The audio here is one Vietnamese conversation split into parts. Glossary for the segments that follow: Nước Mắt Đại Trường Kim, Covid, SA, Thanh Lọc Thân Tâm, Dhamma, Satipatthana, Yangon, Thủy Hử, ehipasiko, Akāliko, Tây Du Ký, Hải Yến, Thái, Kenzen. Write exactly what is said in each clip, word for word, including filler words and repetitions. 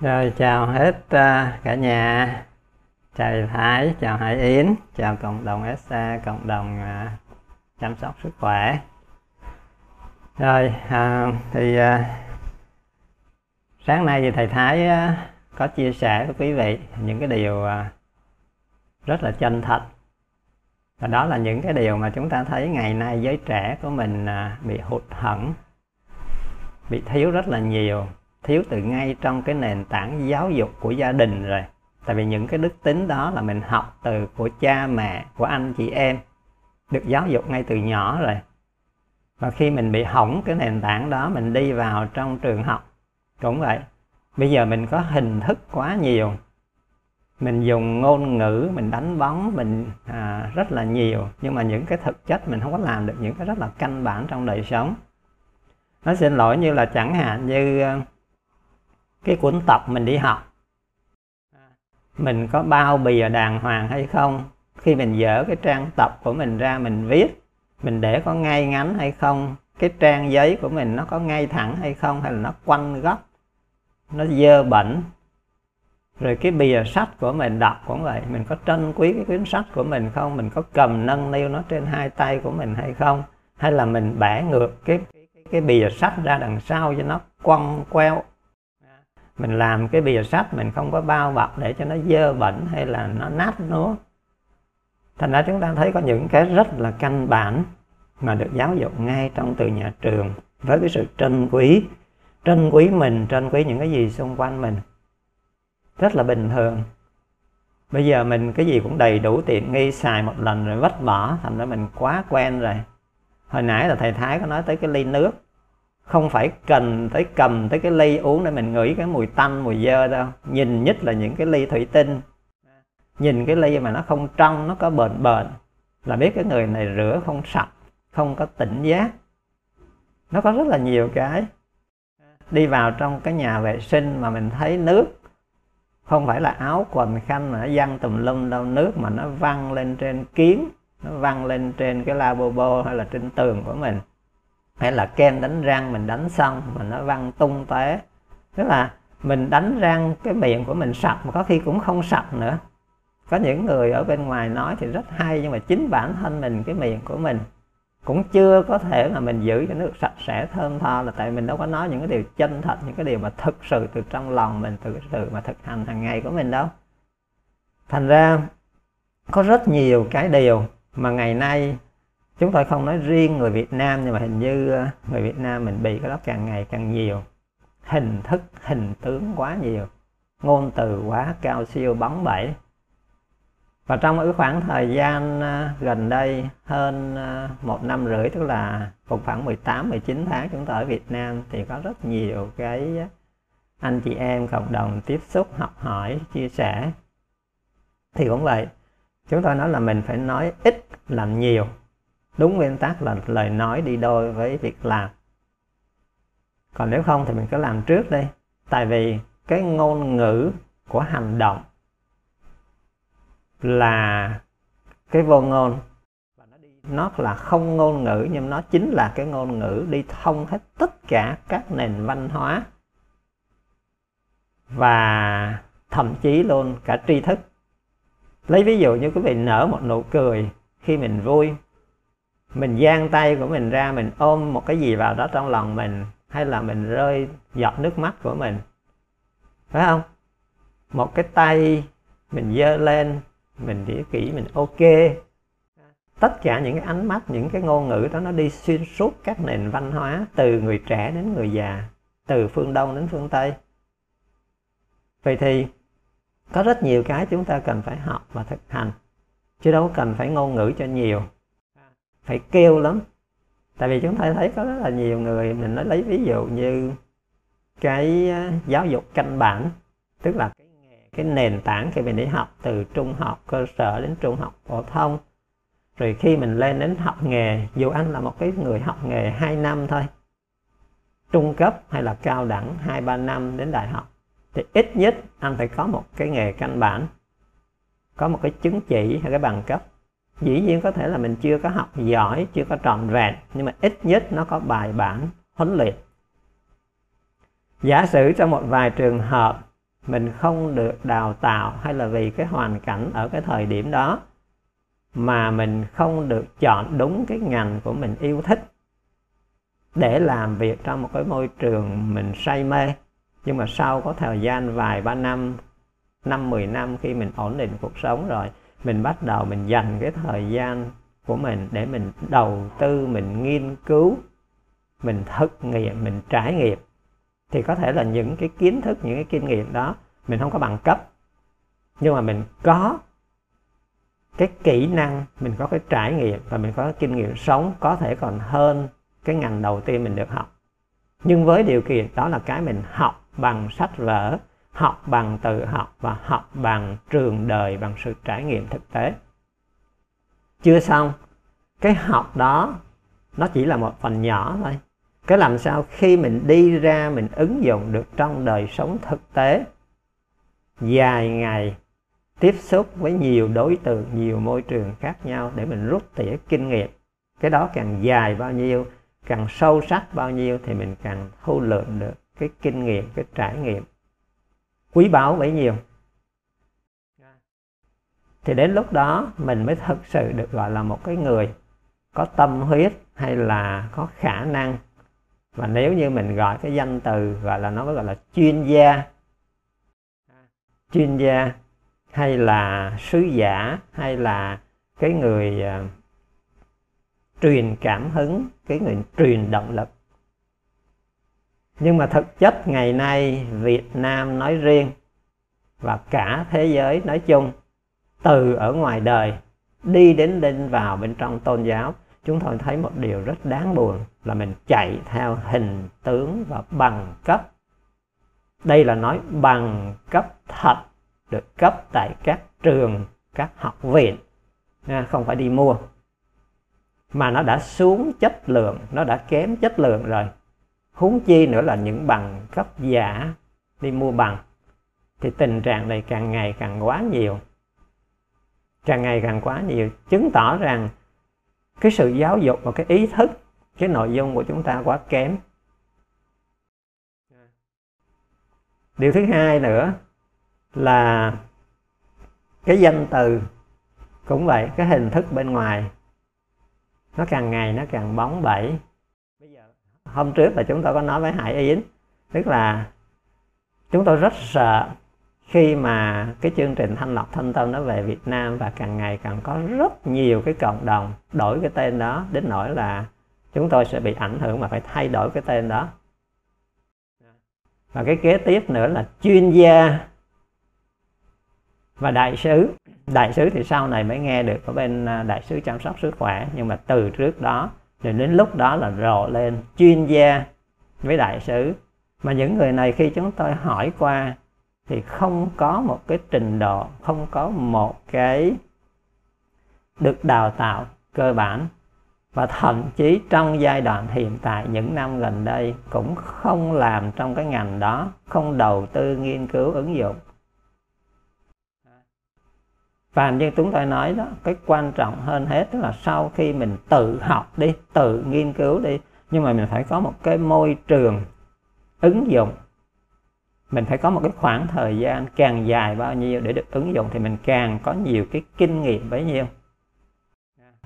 Rồi chào hết uh, cả nhà. Chào Thái, chào Hải Yến, chào cộng đồng ét a, cộng đồng uh, chăm sóc sức khỏe. Rồi uh, thì uh, sáng nay thì thầy Thái uh, có chia sẻ với quý vị những cái điều uh, rất là chân thật. Và đó là những cái điều mà chúng ta thấy ngày nay giới trẻ của mình uh, bị hụt hẫng, bị thiếu rất là nhiều. Thiếu từ ngay trong cái nền tảng giáo dục của gia đình rồi. Tại vì những cái đức tính đó là mình học từ của cha mẹ, của anh chị em, được giáo dục ngay từ nhỏ rồi. Và khi mình bị hỏng cái nền tảng đó, mình đi vào trong trường học cũng vậy. Bây giờ mình có hình thức quá nhiều, mình dùng ngôn ngữ, mình đánh bóng, mình à, rất là nhiều. Nhưng mà những cái thực chất mình không có làm được những cái rất là căn bản trong đời sống. Nó xin lỗi như là chẳng hạn như cái cuốn tập mình đi học, mình có bao bì đàng hoàng hay không? Khi mình dỡ cái trang tập của mình ra mình viết, mình để có ngay ngắn hay không? Cái trang giấy của mình nó có ngay thẳng hay không? Hay là nó quanh góc, nó dơ bẩn? Rồi cái bìa sách của mình đọc cũng vậy, mình có trân quý cái cuốn sách của mình không? Mình có cầm nâng niu nó trên hai tay của mình hay không? Hay là mình bẻ ngược cái, cái, cái bìa sách ra đằng sau cho nó quăng queo? Mình làm cái bìa sách mình không có bao bọc để cho nó dơ bẩn hay là nó nát nữa. Thành ra chúng ta thấy có những cái rất là căn bản mà được giáo dục ngay trong từ nhà trường, với cái sự trân quý, trân quý mình, trân quý những cái gì xung quanh mình. Rất là bình thường. Bây giờ mình cái gì cũng đầy đủ tiện nghi, xài một lần rồi vứt bỏ, thành ra mình quá quen rồi. Hồi nãy là thầy Thái có nói tới cái ly nước. Không phải cần tới cầm tới cái ly uống để mình ngửi cái mùi tanh, mùi dơ đâu. Nhìn nhất là những cái ly thủy tinh. Nhìn cái ly mà nó không trong, nó có bền bền là biết cái người này rửa không sạch, không có tỉnh giác. Nó có rất là nhiều cái. Đi vào trong cái nhà vệ sinh mà mình thấy nước, không phải là áo quần khăn mà nó văng tùm lum đâu, nước mà nó văng lên trên kiến, nó văng lên trên cái lavabo hay là trên tường của mình. Hay là kem đánh răng mình đánh xong mà nó văng tung tóe. Tức là mình đánh răng cái miệng của mình sạch mà có khi cũng không sạch nữa. Có những người ở bên ngoài nói thì rất hay, nhưng mà chính bản thân mình, cái miệng của mình cũng chưa có thể mà mình giữ cho nước sạch sẽ thơm tho, là tại mình đâu có nói những cái điều chân thật, những cái điều mà thực sự từ trong lòng mình, từ sự mà thực hành hàng ngày của mình đâu. Thành ra có rất nhiều cái điều mà ngày nay chúng tôi không nói riêng người Việt Nam, nhưng mà hình như người Việt Nam mình bị cái đó càng ngày càng nhiều. Hình thức, hình tướng quá nhiều, ngôn từ quá cao siêu bóng bẩy. Và trong cái khoảng thời gian gần đây hơn một năm rưỡi, tức là khoảng mười tám mười chín tháng chúng tôi ở Việt Nam, thì có rất nhiều cái anh chị em cộng đồng tiếp xúc, học hỏi, chia sẻ. Thì cũng vậy, chúng tôi nói là mình phải nói ít làm nhiều. Đúng nguyên tắc là lời nói đi đôi với việc làm. Còn nếu không thì mình cứ làm trước đi. Tại vì cái ngôn ngữ của hành động là cái vô ngôn. Nó là không ngôn ngữ, nhưng nó chính là cái ngôn ngữ đi thông hết tất cả các nền văn hóa. Và thậm chí luôn cả tri thức. Lấy ví dụ như quý vị nở một nụ cười khi mình vui, mình giang tay của mình ra, mình ôm một cái gì vào đó trong lòng mình, hay là mình rơi giọt nước mắt của mình, phải không? Một cái tay mình giơ lên, mình đĩa kỹ, mình ok. Tất cả những cái ánh mắt, những cái ngôn ngữ đó, nó đi xuyên suốt các nền văn hóa, từ người trẻ đến người già, từ phương Đông đến phương Tây. Vậy thì có rất nhiều cái chúng ta cần phải học và thực hành, chứ đâu cần phải ngôn ngữ cho nhiều, phải kêu lắm. Tại vì chúng ta thấy có rất là nhiều người, mình nói lấy ví dụ như cái giáo dục căn bản, tức là cái, cái nền tảng khi mình đi học từ trung học cơ sở đến trung học phổ thông, rồi khi mình lên đến học nghề. Dù anh là một cái người học nghề hai năm thôi, trung cấp hay là cao đẳng hai ba năm đến đại học, thì ít nhất anh phải có một cái nghề căn bản, có một cái chứng chỉ hay cái bằng cấp. Dĩ nhiên có thể là mình chưa có học giỏi, chưa có trọn vẹn, nhưng mà ít nhất nó có bài bản huấn luyện. Giả sử trong một vài trường hợp mình không được đào tạo, hay là vì cái hoàn cảnh ở cái thời điểm đó mà mình không được chọn đúng cái ngành của mình yêu thích để làm việc trong một cái môi trường mình say mê. Nhưng mà sau có thời gian vài ba năm, năm mười năm, khi mình ổn định cuộc sống rồi, mình bắt đầu mình dành cái thời gian của mình để mình đầu tư, mình nghiên cứu, mình thực nghiệm, mình trải nghiệm. Thì có thể là những cái kiến thức, những cái kinh nghiệm đó mình không có bằng cấp, nhưng mà mình có cái kỹ năng, mình có cái trải nghiệm và mình có cái kinh nghiệm sống có thể còn hơn cái ngành đầu tiên mình được học. Nhưng với điều kiện đó là cái mình học bằng sách vở, học bằng tự học và học bằng trường đời, bằng sự trải nghiệm thực tế. Chưa xong, cái học đó nó chỉ là một phần nhỏ thôi. Cái làm sao khi mình đi ra mình ứng dụng được trong đời sống thực tế, dài ngày tiếp xúc với nhiều đối tượng, nhiều môi trường khác nhau để mình rút tỉa kinh nghiệm, cái đó càng dài bao nhiêu, càng sâu sắc bao nhiêu thì mình càng thu lượm được cái kinh nghiệm, cái trải nghiệm quý báu bấy nhiêu. Thì đến lúc đó mình mới thực sự được gọi là một cái người có tâm huyết hay là có khả năng. Và nếu như mình gọi cái danh từ gọi là nó mới gọi là chuyên gia, chuyên gia hay là sứ giả, hay là cái người uh, truyền cảm hứng, cái người truyền động lực. Nhưng mà thực chất ngày nay Việt Nam nói riêng và cả thế giới nói chung, từ ở ngoài đời đi đến đến vào bên trong tôn giáo, chúng tôi thấy một điều rất đáng buồn là mình chạy theo hình tướng và bằng cấp. Đây là nói bằng cấp thật, được cấp tại các trường, các học viện, không phải đi mua. Mà nó đã xuống chất lượng, nó đã kém chất lượng rồi, huống chi nữa là những bằng cấp giả đi mua bằng. Thì tình trạng này càng ngày càng quá nhiều, càng ngày càng quá nhiều, chứng tỏ rằng cái sự giáo dục và cái ý thức, cái nội dung của chúng ta quá kém. Điều thứ hai nữa là cái danh từ cũng vậy, cái hình thức bên ngoài nó càng ngày nó càng bóng bẩy. Bây giờ hôm trước là chúng tôi có nói với Hải Yến, tức là chúng tôi rất sợ khi mà cái chương trình Thanh Lọc Thân Tâm nó về Việt Nam, và càng ngày càng có rất nhiều cái cộng đồng đổi cái tên đó, đến nỗi là chúng tôi sẽ bị ảnh hưởng mà phải thay đổi cái tên đó. Và cái kế tiếp nữa là chuyên gia và đại sứ. Đại sứ thì sau này mới nghe được ở bên đại sứ chăm sóc sức khỏe, nhưng mà từ trước đó rồi đến lúc đó là rộ lên chuyên gia với đại sứ. Mà những người này khi chúng tôi hỏi qua thì không có một cái trình độ, không có một cái được đào tạo cơ bản. Và thậm chí trong giai đoạn hiện tại, những năm gần đây cũng không làm trong cái ngành đó, không đầu tư nghiên cứu ứng dụng. Và như chúng tôi nói đó, cái quan trọng hơn hết tức là sau khi mình tự học đi, tự nghiên cứu đi, nhưng mà mình phải có một cái môi trường ứng dụng. Mình phải có một cái khoảng thời gian càng dài bao nhiêu để được ứng dụng thì mình càng có nhiều cái kinh nghiệm bấy nhiêu.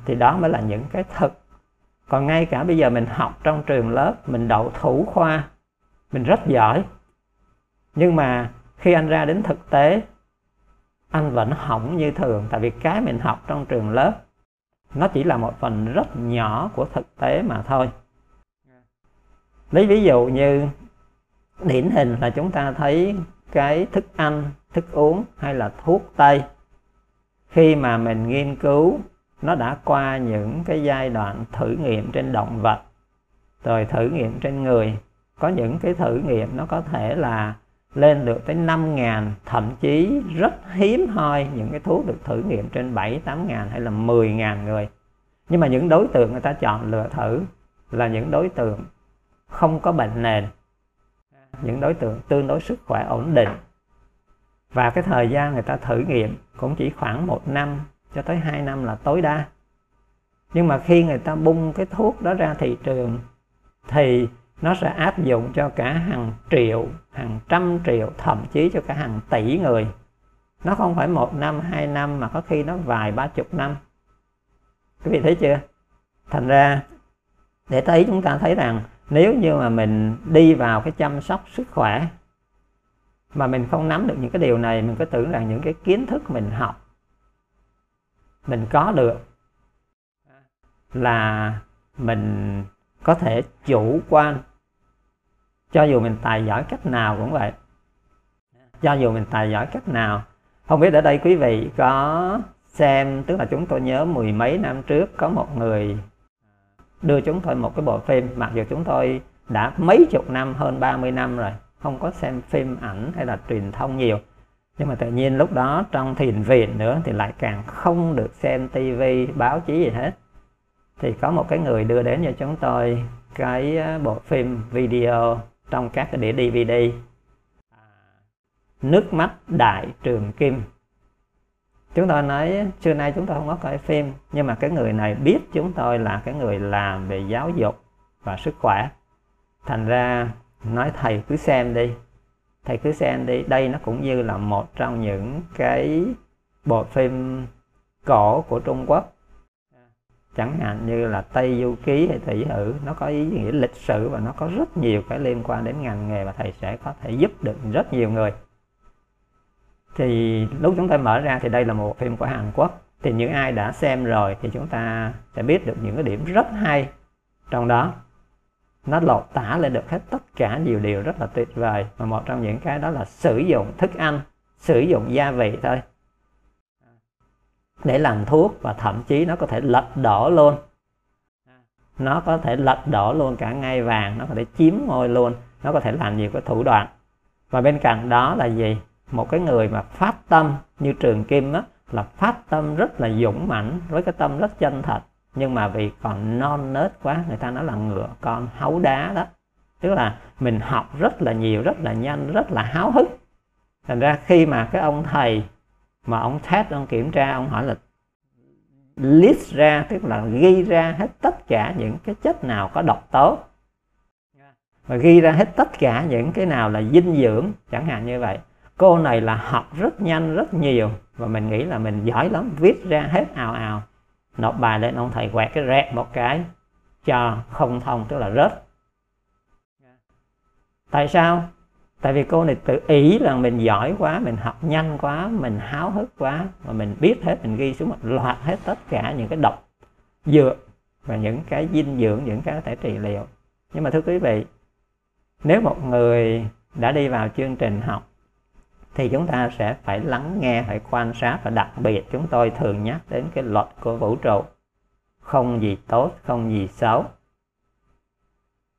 Thì đó mới là những cái thực. Còn ngay cả bây giờ mình học trong trường lớp, mình đậu thủ khoa, mình rất giỏi, nhưng mà khi anh ra đến thực tế, anh vẫn hỏng như thường. Tại vì cái mình học trong trường lớp nó chỉ là một phần rất nhỏ của thực tế mà thôi. Lấy ví dụ như điển hình là chúng ta thấy cái thức ăn, thức uống hay là thuốc tây, khi mà mình nghiên cứu nó đã qua những cái giai đoạn thử nghiệm trên động vật, rồi thử nghiệm trên người. Có những cái thử nghiệm nó có thể là lên được tới năm ngàn, thậm chí rất hiếm hoi những cái thuốc được thử nghiệm trên bảy, tám ngàn hay là mười ngàn người. Nhưng mà những đối tượng người ta chọn lựa thử là những đối tượng không có bệnh nền, những đối tượng tương đối sức khỏe ổn định. Và cái thời gian người ta thử nghiệm cũng chỉ khoảng một năm cho tới hai năm là tối đa. Nhưng mà khi người ta bung cái thuốc đó ra thị trường thì nó sẽ áp dụng cho cả hàng triệu, hàng trăm triệu, thậm chí cho cả hàng tỷ người. Nó không phải một năm, hai năm, mà có khi nó vài ba chục năm. Quý vị thấy chưa? Thành ra để thấy chúng ta thấy rằng nếu như mà mình đi vào cái chăm sóc sức khỏe mà mình không nắm được những cái điều này, mình cứ tưởng rằng những cái kiến thức mình học, mình có được là mình có thể chủ quan. Cho dù mình tài giỏi cách nào cũng vậy. Cho dù mình tài giỏi cách nào. Không biết ở đây quý vị có xem, tức là chúng tôi nhớ mười mấy năm trước có một người đưa chúng tôi một cái bộ phim, mặc dù chúng tôi đã mấy chục năm, hơn ba mươi năm rồi không có xem phim ảnh hay là truyền thông nhiều, nhưng mà tự nhiên lúc đó trong thiền viện nữa thì lại càng không được xem tivi, báo chí gì hết, thì có một cái người đưa đến cho chúng tôi cái bộ phim video trong các cái đĩa đê vê đê, Nước Mắt Đại Trường Kim. Chúng tôi nói xưa nay chúng tôi không có coi phim, nhưng mà cái người này biết chúng tôi là cái người làm về giáo dục và sức khỏe, thành ra nói thầy cứ xem đi, thầy cứ xem đi, đây nó cũng như là một trong những cái bộ phim cổ của Trung Quốc, chẳng hạn như là Tây Du Ký hay Thủy Hử. Nó có ý nghĩa lịch sử và nó có rất nhiều cái liên quan đến ngành nghề, và thầy sẽ có thể giúp được rất nhiều người. Thì lúc chúng ta mở ra thì đây là một phim của Hàn Quốc, thì những ai đã xem rồi thì chúng ta sẽ biết được những cái điểm rất hay trong đó. Nó lột tả lên được hết tất cả nhiều điều rất là tuyệt vời, mà một trong những cái đó là sử dụng thức ăn, sử dụng gia vị thôi để làm thuốc, và thậm chí nó có thể lật đổ luôn, nó có thể lật đổ luôn cả ngai vàng, nó có thể chiếm ngôi luôn, nó có thể làm nhiều cái thủ đoạn. Và bên cạnh đó là gì? Một cái người mà phát tâm như Trường Kim á, là phát tâm rất là dũng mãnh, với cái tâm rất chân thật, nhưng mà vì còn non nớt quá, người ta nói là ngựa con háu đá đó, tức là mình học rất là nhiều, rất là nhanh, rất là háo hức. Thành ra khi mà cái ông thầy mà ông test, ông kiểm tra, ông hỏi là list ra, tức là ghi ra hết tất cả những cái chất nào có độc tố, và ghi ra hết tất cả những cái nào là dinh dưỡng, chẳng hạn như vậy. Cô này là học rất nhanh, rất nhiều, và mình nghĩ là mình giỏi lắm, viết ra hết ào ào, nộp bài lên, ông thầy quẹt cái rẹt một cái cho không thông, tức là rớt. Tại sao? Tại vì cô này tự ý là mình giỏi quá, mình học nhanh quá, mình háo hức quá, và mình biết hết, mình ghi xuống một loạt hết tất cả những cái độc dược và những cái dinh dưỡng, những cái có thể trị liệu. Nhưng mà thưa quý vị, nếu một người đã đi vào chương trình học thì chúng ta sẽ phải lắng nghe, phải quan sát, và đặc biệt chúng tôi thường nhắc đến cái luật của vũ trụ. Không gì tốt, không gì xấu.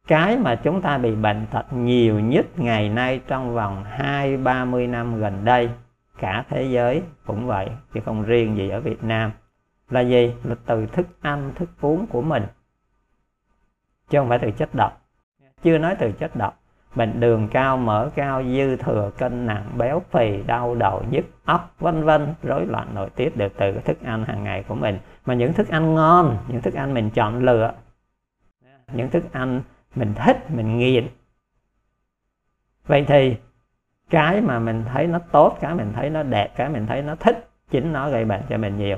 Cái mà chúng ta bị bệnh tật nhiều nhất ngày nay trong vòng hai ba mươi năm gần đây, cả thế giới cũng vậy, chứ không riêng gì ở Việt Nam, là gì? Là từ thức ăn, thức uống của mình, chứ không phải từ chất độc. Chưa nói từ chất độc, bệnh đường cao, mỡ cao, dư thừa, cân nặng, béo phì, đau đầu, nhức óc, vân vân, rối loạn nội tiết đều từ cái thức ăn hàng ngày của mình. Mà những thức ăn ngon, những thức ăn mình chọn lựa, những thức ăn mình thích, mình nghiện. Vậy thì cái mà mình thấy nó tốt, cái mình thấy nó đẹp, cái mình thấy nó thích, chính nó gây bệnh cho mình nhiều.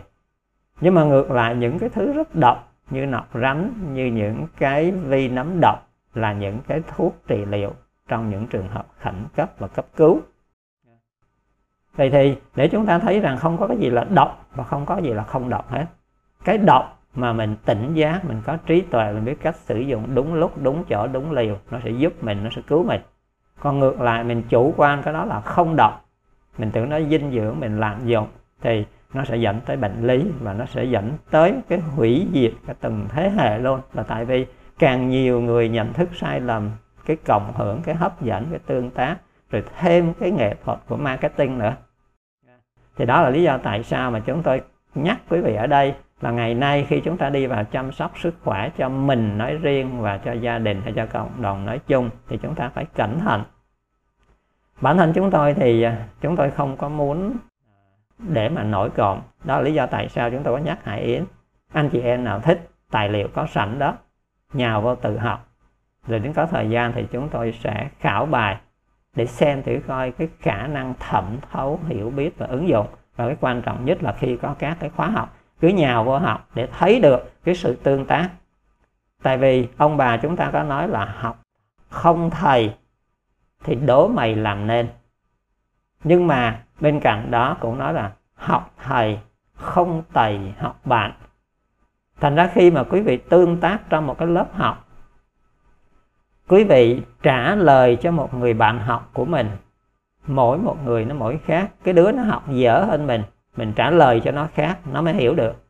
Nhưng mà ngược lại, những cái thứ rất độc như nọc rắn, như những cái vi nấm độc, là những cái thuốc trị liệu trong những trường hợp khẩn cấp và cấp cứu. Vậy thì để chúng ta thấy rằng không có cái gì là độc và không có gì là không độc hết. Cái độc mà mình tỉnh giác, mình có trí tuệ, mình biết cách sử dụng đúng lúc, đúng chỗ, đúng liều, nó sẽ giúp mình, nó sẽ cứu mình. Còn ngược lại mình chủ quan, cái đó là không độc, mình tưởng nó dinh dưỡng, mình lạm dụng, thì nó sẽ dẫn tới bệnh lý, và nó sẽ dẫn tới cái hủy diệt cả từng thế hệ luôn. Là tại vì càng nhiều người nhận thức sai lầm, cái cộng hưởng, cái hấp dẫn, cái tương tác, rồi thêm cái nghệ thuật của marketing nữa. Thì đó là lý do tại sao mà chúng tôi nhắc quý vị ở đây là ngày nay khi chúng ta đi vào chăm sóc sức khỏe cho mình nói riêng, và cho gia đình hay cho cộng đồng nói chung, thì chúng ta phải cẩn thận. Bản thân chúng tôi thì chúng tôi không có muốn để mà nổi cộm. Đó là lý do tại sao chúng tôi có nhắc Hải Yến, anh chị em nào thích tài liệu có sẵn đó, nhào vô tự học. Rồi đến có thời gian thì chúng tôi sẽ khảo bài để xem thử coi cái khả năng thẩm thấu, hiểu biết và ứng dụng. Và cái quan trọng nhất là khi có các cái khóa học, cứ nhào vô học để thấy được cái sự tương tác. Tại vì ông bà chúng ta có nói là học không thầy thì đố mày làm nên. Nhưng mà bên cạnh đó cũng nói là học thầy không thầy học bạn. Thành ra khi mà quý vị tương tác trong một cái lớp học, quý vị trả lời cho một người bạn học của mình, mỗi một người nó mỗi khác. Cái đứa nó học dở hơn mình, mình trả lời cho nó khác, nó mới hiểu được.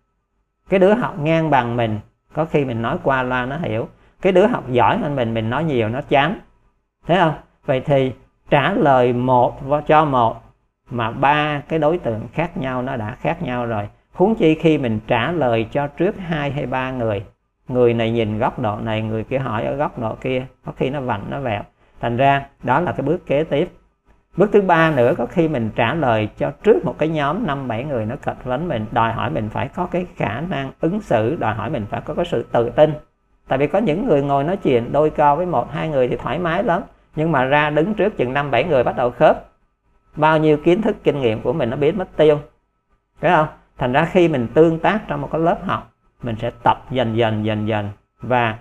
Cái đứa học ngang bằng mình, có khi mình nói qua loa nó hiểu. Cái đứa học giỏi hơn mình, mình nói nhiều nó chán. Thấy không? Vậy thì trả lời một cho một mà ba cái đối tượng khác nhau nó đã khác nhau rồi. Huống chi khi mình trả lời cho trước hai hay ba người, người này nhìn góc độ này, người kia hỏi ở góc độ kia, có khi nó vặn nó vẹo. Thành ra đó là cái bước kế tiếp. Bước thứ ba nữa, có khi mình trả lời cho trước một cái nhóm năm bảy người nó cật vấn mình, đòi hỏi mình phải có cái khả năng ứng xử, đòi hỏi mình phải có cái sự tự tin. Tại vì có những người ngồi nói chuyện đôi co với một hai người thì thoải mái lắm, nhưng mà ra đứng trước chừng năm bảy người bắt đầu khớp. Bao nhiêu kiến thức kinh nghiệm của mình nó biến mất tiêu. Thấy không? Thành ra khi mình tương tác trong một cái lớp học, mình sẽ tập dần dần dần dần. Và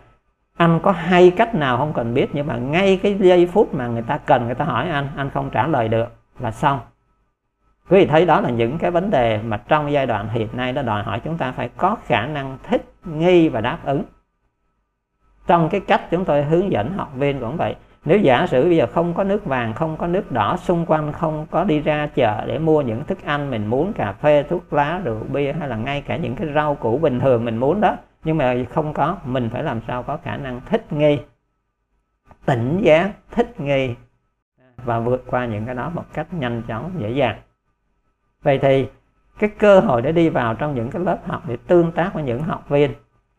anh có hay cách nào không cần biết, nhưng mà ngay cái giây phút mà người ta cần, người ta hỏi anh, anh không trả lời được là xong. Quý vị thấy đó là những cái vấn đề mà trong giai đoạn hiện nay nó đòi hỏi chúng ta phải có khả năng thích nghi và đáp ứng. Trong cái cách chúng tôi hướng dẫn học viên cũng vậy. Nếu giả sử bây giờ không có nước vàng, không có nước đỏ, xung quanh không có đi ra chợ để mua những thức ăn mình muốn, cà phê, thuốc lá, rượu bia, hay là ngay cả những cái rau củ bình thường mình muốn đó, nhưng mà không có, mình phải làm sao có khả năng thích nghi, tỉnh giác, thích nghi và vượt qua những cái đó một cách nhanh chóng, dễ dàng. Vậy thì cái cơ hội để đi vào trong những cái lớp học để tương tác với những học viên,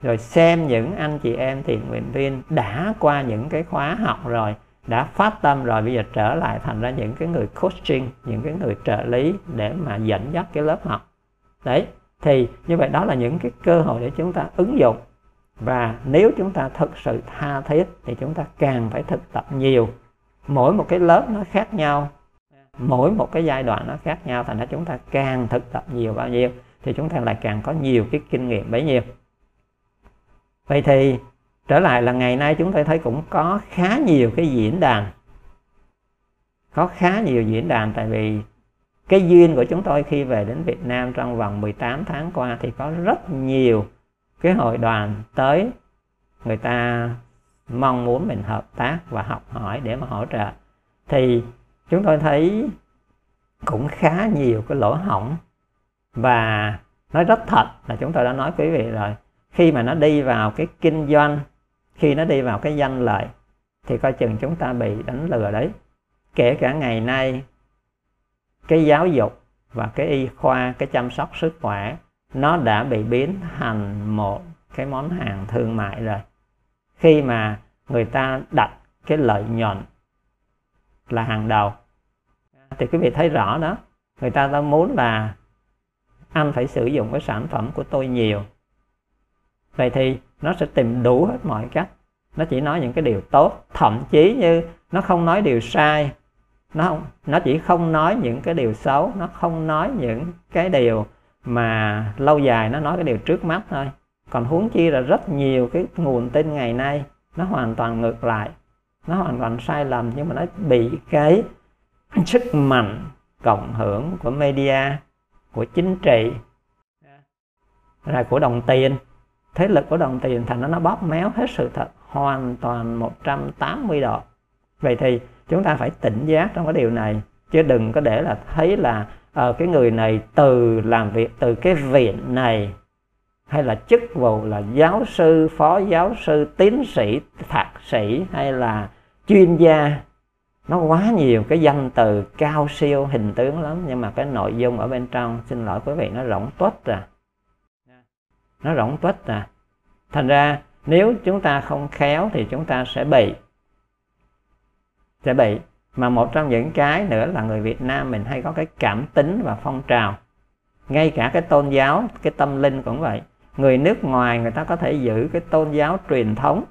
rồi xem những anh chị em thiện nguyện viên đã qua những cái khóa học rồi, đã phát tâm rồi, bây giờ trở lại thành ra những cái người coaching, những cái người trợ lý để mà dẫn dắt cái lớp học. Đấy, thì như vậy đó là những cái cơ hội để chúng ta ứng dụng. Và nếu chúng ta thực sự tha thiết thì chúng ta càng phải thực tập nhiều. Mỗi một cái lớp nó khác nhau, mỗi một cái giai đoạn nó khác nhau, thành ra chúng ta càng thực tập nhiều bao nhiêu thì chúng ta lại càng có nhiều cái kinh nghiệm bấy nhiêu. Vậy thì trở lại là ngày nay chúng tôi thấy cũng có khá nhiều cái diễn đàn. Có khá nhiều diễn đàn tại vì cái duyên của chúng tôi khi về đến Việt Nam trong vòng mười tám tháng qua thì có rất nhiều cái hội đoàn tới, người ta mong muốn mình hợp tác và học hỏi để mà hỗ trợ. Thì chúng tôi thấy cũng khá nhiều cái lỗ hổng. Và nói rất thật là chúng tôi đã nói quý vị rồi, khi mà nó đi vào cái kinh doanh, khi nó đi vào cái danh lợi thì coi chừng chúng ta bị đánh lừa đấy. Kể cả ngày nay cái giáo dục và cái y khoa, cái chăm sóc sức khỏe nó đã bị biến thành một cái món hàng thương mại rồi. Khi mà người ta đặt cái lợi nhuận là hàng đầu thì quý vị thấy rõ đó, người ta đã muốn là anh phải sử dụng cái sản phẩm của tôi nhiều. Vậy thì nó sẽ tìm đủ hết mọi cách. Nó chỉ nói những cái điều tốt, thậm chí như nó không nói điều sai, nó không, nó chỉ không nói những cái điều xấu, nó không nói những cái điều mà lâu dài, nó nói cái điều trước mắt thôi. Còn huống chi là rất nhiều cái nguồn tin ngày nay nó hoàn toàn ngược lại, nó hoàn toàn sai lầm, nhưng mà nó bị cái sức mạnh cộng hưởng của media, của chính trị, rồi của đồng tiền, thế lực của đồng tiền, thành nó nó bóp méo hết sự thật hoàn toàn một trăm tám mươi độ. Vậy thì chúng ta phải tỉnh giác trong cái điều này, chứ đừng có để là thấy là ờ, cái người này từ làm việc từ cái viện này, hay là chức vụ là giáo sư, phó giáo sư, tiến sĩ, thạc sĩ, hay là chuyên gia. Nó quá nhiều cái danh từ cao siêu hình tướng lắm, nhưng mà cái nội dung ở bên trong, xin lỗi quý vị, nó rỗng tuếch rồi. Nó rỗng tuếch à. Thành ra nếu chúng ta không khéo thì chúng ta sẽ bị Sẽ bị Mà một trong những cái nữa là người Việt Nam mình hay có cái cảm tính và phong trào. Ngay cả cái tôn giáo, cái tâm linh cũng vậy. Người nước ngoài người ta có thể giữ cái tôn giáo truyền thống.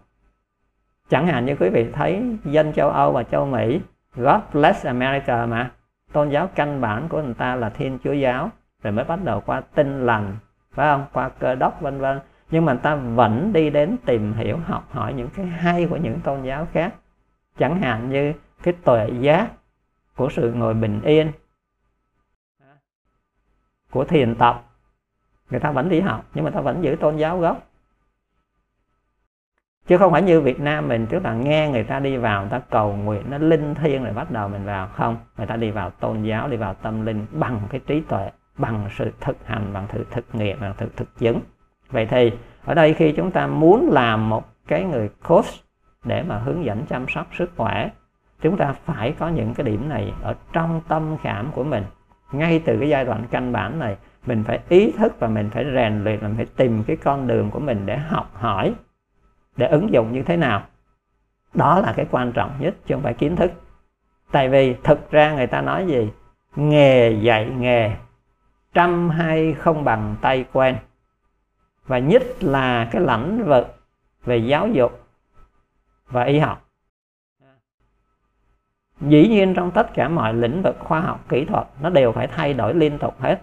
Chẳng hạn như quý vị thấy dân châu Âu và châu Mỹ, God bless America mà. Tôn giáo căn bản của người ta là Thiên Chúa giáo, rồi mới bắt đầu qua Tin lành, phải không? Qua Cơ đốc vân vân. Nhưng mà người ta vẫn đi đến tìm hiểu, học hỏi những cái hay của những tôn giáo khác. Chẳng hạn như cái tuệ giác của sự ngồi bình yên, của thiền tập. Người ta vẫn đi học, nhưng mà người ta vẫn giữ tôn giáo gốc. Chứ không phải như Việt Nam mình, tức là nghe người ta đi vào, người ta cầu nguyện, nó linh thiêng rồi bắt đầu mình vào. Không, người ta đi vào tôn giáo, đi vào tâm linh bằng cái trí tuệ, bằng sự thực hành, bằng sự thực nghiệm, bằng sự thực chứng. Vậy thì ở đây khi chúng ta muốn làm một cái người coach để mà hướng dẫn chăm sóc sức khỏe, chúng ta phải có những cái điểm này ở trong tâm khảm của mình. Ngay từ cái giai đoạn căn bản này, mình phải ý thức và mình phải rèn luyện, mình phải tìm cái con đường của mình để học hỏi, để ứng dụng như thế nào. Đó là cái quan trọng nhất, chứ không phải kiến thức. Tại vì thực ra người ta nói gì? Nghề dạy nghề, trăm hay không bằng tay quen. Và nhất là cái lĩnh vực về giáo dục và y học. Dĩ nhiên trong tất cả mọi lĩnh vực khoa học kỹ thuật, nó đều phải thay đổi liên tục hết.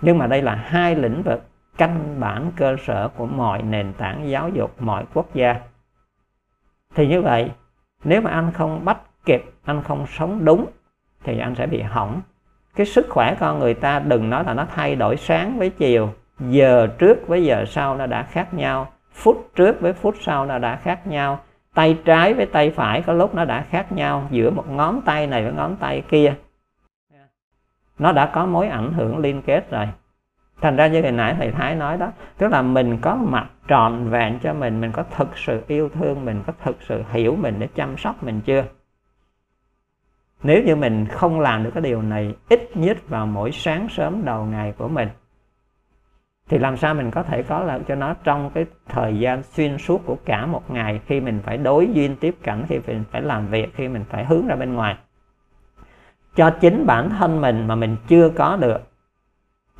Nhưng mà đây là hai lĩnh vực căn bản cơ sở của mọi nền tảng giáo dục, mọi quốc gia. Thì như vậy, nếu mà anh không bắt kịp, anh không sống đúng, thì anh sẽ bị hỏng. Cái sức khỏe con người ta đừng nói là nó thay đổi sáng với chiều, giờ trước với giờ sau nó đã khác nhau, phút trước với phút sau nó đã khác nhau, tay trái với tay phải có lúc nó đã khác nhau, giữa một ngón tay này với ngón tay kia nó đã có mối ảnh hưởng liên kết rồi. Thành ra như hồi nãy thầy Thái nói đó, tức là mình có mặt trọn vẹn cho mình, mình có thực sự yêu thương mình, có thực sự hiểu mình để chăm sóc mình chưa. Nếu như mình không làm được cái điều này ít nhất vào mỗi sáng sớm đầu ngày của mình, thì làm sao mình có thể có lại cho nó trong cái thời gian xuyên suốt của cả một ngày, khi mình phải đối duyên tiếp cảnh, khi mình phải làm việc, khi mình phải hướng ra bên ngoài. Cho chính bản thân mình mà mình chưa có được,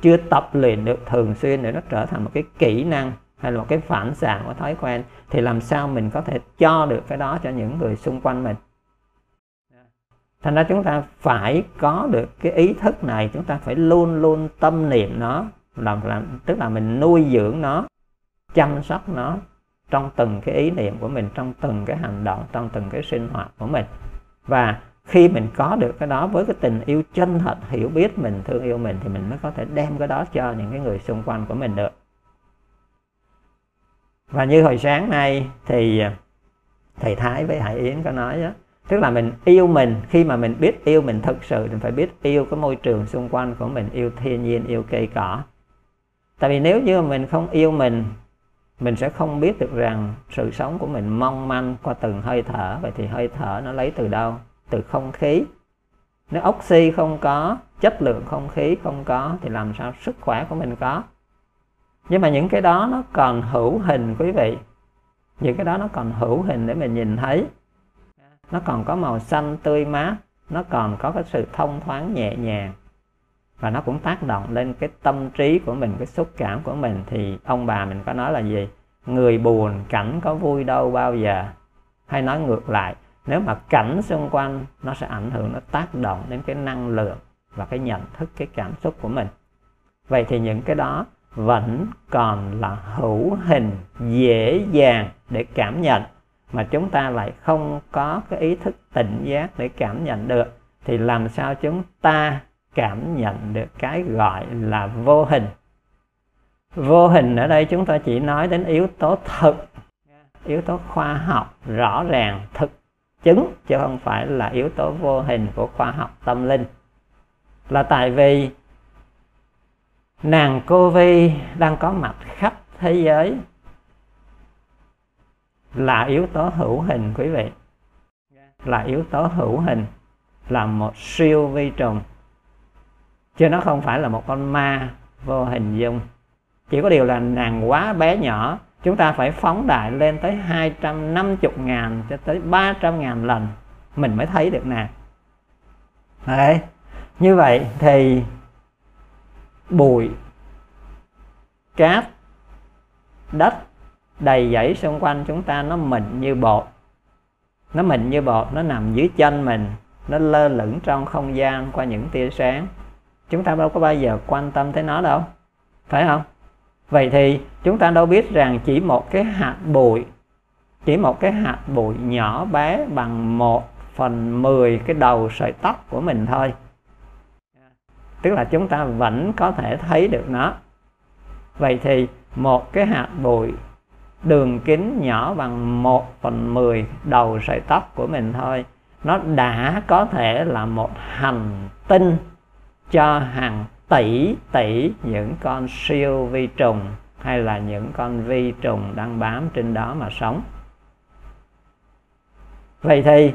chưa tập luyện được thường xuyên để nó trở thành một cái kỹ năng hay là một cái phản xạ của thói quen, thì làm sao mình có thể cho được cái đó cho những người xung quanh mình. Thành ra chúng ta phải có được cái ý thức này, chúng ta phải luôn luôn tâm niệm nó, Là, là, tức là mình nuôi dưỡng nó, chăm sóc nó trong từng cái ý niệm của mình, trong từng cái hành động, trong từng cái sinh hoạt của mình. Và khi mình có được cái đó với cái tình yêu chân thật, hiểu biết mình, thương yêu mình, thì mình mới có thể đem cái đó cho những cái người xung quanh của mình được. Và như hồi sáng nay thì thầy Thái với Hải Yến có nói đó, tức là mình yêu mình, khi mà mình biết yêu mình thực sự thì phải biết yêu cái môi trường xung quanh của mình, yêu thiên nhiên, yêu cây cỏ. Tại vì nếu như mình không yêu mình, mình sẽ không biết được rằng sự sống của mình mong manh qua từng hơi thở. Vậy thì hơi thở nó lấy từ đâu? Từ không khí. Nếu oxy không có, chất lượng không khí không có, thì làm sao sức khỏe của mình có? Nhưng mà những cái đó nó còn hữu hình quý vị. Những cái đó nó còn hữu hình để mình nhìn thấy. Nó còn có màu xanh tươi mát, nó còn có cái sự thông thoáng nhẹ nhàng. Và nó cũng tác động lên cái tâm trí của mình, cái xúc cảm của mình. Thì ông bà mình có nói là gì? Người buồn cảnh có vui đâu bao giờ. Hay nói ngược lại, nếu mà cảnh xung quanh nó sẽ ảnh hưởng, nó tác động đến cái năng lượng và cái nhận thức, cái cảm xúc của mình. Vậy thì những cái đó vẫn còn là hữu hình, dễ dàng để cảm nhận, mà chúng ta lại không có cái ý thức tỉnh giác để cảm nhận được, thì làm sao chúng ta cảm nhận được cái gọi là vô hình. Vô hình ở đây chúng ta chỉ nói đến yếu tố thực, yếu tố khoa học rõ ràng, thực chứng, chứ không phải là yếu tố vô hình của khoa học tâm linh. Là tại vì nàng Covid đang có mặt khắp thế giới là yếu tố hữu hình quý vị, là yếu tố hữu hình, là một siêu vi trùng, chứ nó không phải là một con ma vô hình dung. Chỉ có điều là nàng quá bé nhỏ, chúng ta phải phóng đại lên tới hai trăm năm mươi ngàn cho tới ba trăm ngàn lần mình mới thấy được nàng. Đấy. Như vậy thì bụi, cát, đất đầy dãy xung quanh chúng ta nó mịn như bột. Nó mịn như bột, nó nằm dưới chân mình, nó lơ lửng trong không gian qua những tia sáng. Chúng ta đâu có bao giờ quan tâm tới nó đâu, phải không? Vậy thì chúng ta đâu biết rằng chỉ một cái hạt bụi, chỉ một cái hạt bụi nhỏ bé bằng một phần mười cái đầu sợi tóc của mình thôi. Tức là chúng ta vẫn có thể thấy được nó. Vậy thì một cái hạt bụi đường kính nhỏ bằng một phần mười đầu sợi tóc của mình thôi, nó đã có thể là một hành tinh cho hàng tỷ tỷ những con siêu vi trùng hay là những con vi trùng đang bám trên đó mà sống. Vậy thì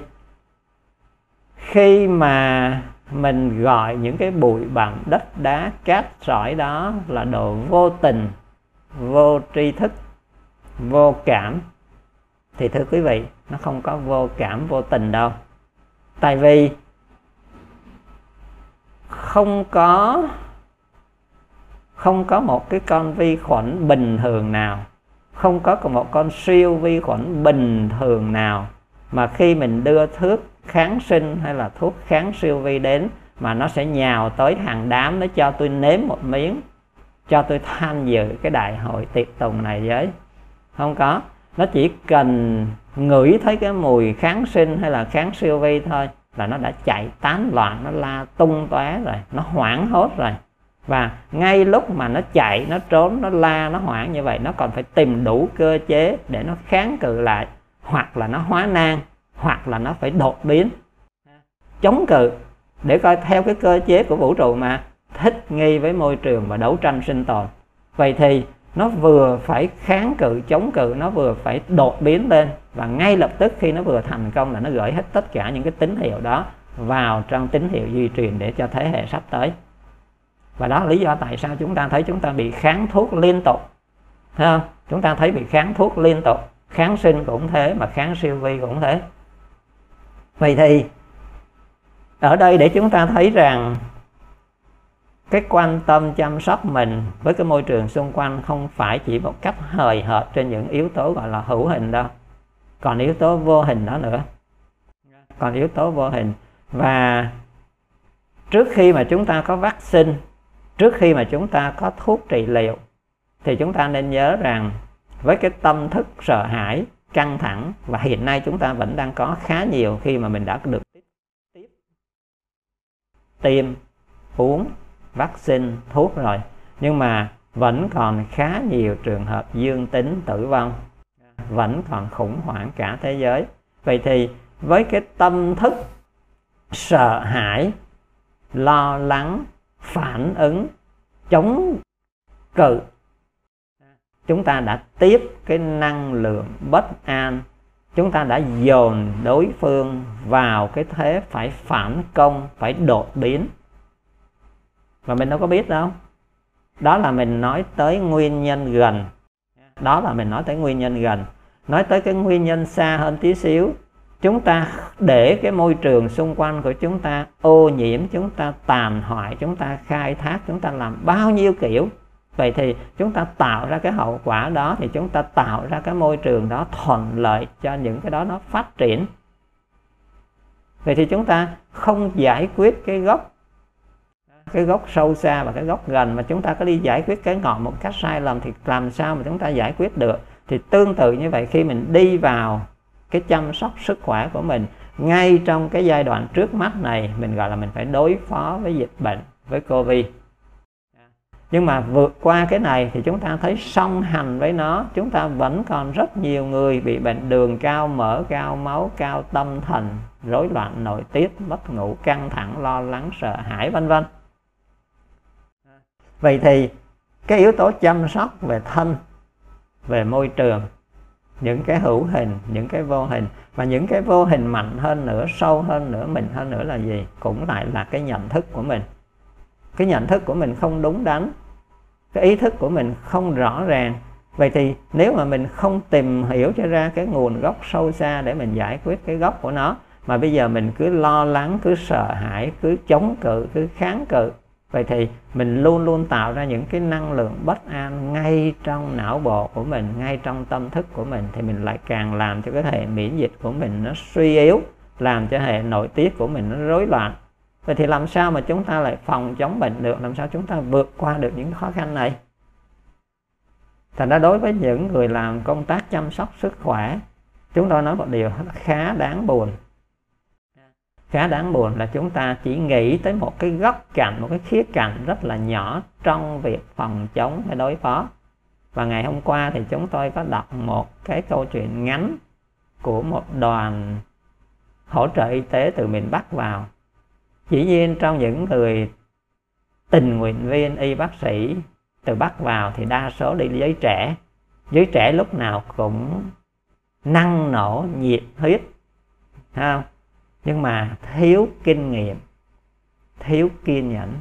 khi mà mình gọi những cái bụi bằng đất đá cát sỏi đó là đồ vô tình, vô tri thức, vô cảm, thì thưa quý vị, nó không có vô cảm vô tình đâu. Tại vì không có không có một cái con vi khuẩn bình thường nào, không có một con siêu vi khuẩn bình thường nào mà khi mình đưa thuốc kháng sinh hay là thuốc kháng siêu vi đến mà nó sẽ nhào tới hàng đám, nó cho tôi nếm một miếng, cho tôi tham dự cái đại hội tiệc tùng này với. Không có. Nó chỉ cần ngửi thấy cái mùi kháng sinh hay là kháng siêu vi thôi là nó đã chạy tán loạn, nó la tung tóe rồi, nó hoảng hốt rồi. Và ngay lúc mà nó chạy, nó trốn, nó la, nó hoảng như vậy, nó còn phải tìm đủ cơ chế để nó kháng cự lại. Hoặc là nó hóa nang, hoặc là nó phải đột biến, chống cự, để coi theo cái cơ chế của vũ trụ mà thích nghi với môi trường và đấu tranh sinh tồn. Vậy thì nó vừa phải kháng cự, chống cự, nó vừa phải đột biến lên. Và ngay lập tức khi nó vừa thành công là nó gửi hết tất cả những cái tín hiệu đó vào trong tín hiệu di truyền để cho thế hệ sắp tới. Và đó là lý do tại sao chúng ta thấy chúng ta bị kháng thuốc liên tục, thấy không? Chúng ta thấy bị kháng thuốc liên tục. Kháng sinh cũng thế, mà kháng siêu vi cũng thế. Vậy thì ở đây để chúng ta thấy rằng cái quan tâm chăm sóc mình với cái môi trường xung quanh không phải chỉ một cách hời hợt trên những yếu tố gọi là hữu hình đâu, còn yếu tố vô hình đó nữa, còn yếu tố vô hình. Và trước khi mà chúng ta có vaccine, trước khi mà chúng ta có thuốc trị liệu, thì chúng ta nên nhớ rằng với cái tâm thức sợ hãi, căng thẳng, và hiện nay chúng ta vẫn đang có khá nhiều khi mà mình đã được tiếp tiêm, uống vaccine, thuốc rồi, nhưng mà vẫn còn khá nhiều trường hợp dương tính tử vong, vẫn còn khủng hoảng cả thế giới. Vậy thì với cái tâm thức sợ hãi, lo lắng, phản ứng, chống cự, chúng ta đã tiếp cái năng lượng bất an, chúng ta đã dồn đối phương vào cái thế phải phản công, phải đột biến. Và mình đâu có biết đâu. Đó là mình nói tới nguyên nhân gần. Đó là mình nói tới nguyên nhân gần. Nói tới cái nguyên nhân xa hơn tí xíu. Chúng ta để cái môi trường xung quanh của chúng ta ô nhiễm, chúng ta tàn hoại, chúng ta khai thác, chúng ta làm bao nhiêu kiểu. Vậy thì chúng ta tạo ra cái hậu quả đó, thì chúng ta tạo ra cái môi trường đó thuận lợi cho những cái đó nó phát triển. Vậy thì chúng ta không giải quyết cái gốc, cái gốc sâu xa và cái gốc gần, mà chúng ta có đi giải quyết cái ngọn một cách sai lầm thì làm sao mà chúng ta giải quyết được. Thì tương tự như vậy, khi mình đi vào cái chăm sóc sức khỏe của mình, ngay trong cái giai đoạn trước mắt này, mình gọi là mình phải đối phó với dịch bệnh, với Covid. Nhưng mà vượt qua cái này thì chúng ta thấy song hành với nó, chúng ta vẫn còn rất nhiều người bị bệnh đường cao, mỡ cao, máu cao, tâm thần, rối loạn nội tiết, mất ngủ, căng thẳng, lo lắng, sợ hãi, vân vân. Vậy thì cái yếu tố chăm sóc về thân, về môi trường, những cái hữu hình, những cái vô hình, và những cái vô hình mạnh hơn nữa, sâu hơn nữa, mình hơn nữa là gì? Cũng lại là cái nhận thức của mình. Cái nhận thức của mình không đúng đắn, cái ý thức của mình không rõ ràng. Vậy thì nếu mà mình không tìm hiểu cho ra cái nguồn gốc sâu xa để mình giải quyết cái gốc của nó, mà bây giờ mình cứ lo lắng, cứ sợ hãi, cứ chống cự, cứ kháng cự, vậy thì mình luôn luôn tạo ra những cái năng lượng bất an ngay trong não bộ của mình, ngay trong tâm thức của mình, thì mình lại càng làm cho cái hệ miễn dịch của mình nó suy yếu, làm cho hệ nội tiết của mình nó rối loạn. Vậy thì làm sao mà chúng ta lại phòng chống bệnh được, làm sao chúng ta vượt qua được những khó khăn này? Thành ra đối với những người làm công tác chăm sóc sức khỏe, chúng tôi nói một điều khá đáng buồn. Khá đáng buồn là chúng ta chỉ nghĩ tới một cái góc cạnh, một cái khía cạnh rất là nhỏ trong việc phòng chống hay đối phó. Và ngày hôm qua thì chúng tôi có đọc một cái câu chuyện ngắn của một đoàn hỗ trợ y tế từ miền Bắc vào. Dĩ nhiên trong những người tình nguyện viên y bác sĩ từ Bắc vào thì đa số đi giới trẻ. Giới trẻ lúc nào cũng năng nổ, nhiệt huyết, thấy không? Nhưng mà thiếu kinh nghiệm, thiếu kiên nhẫn.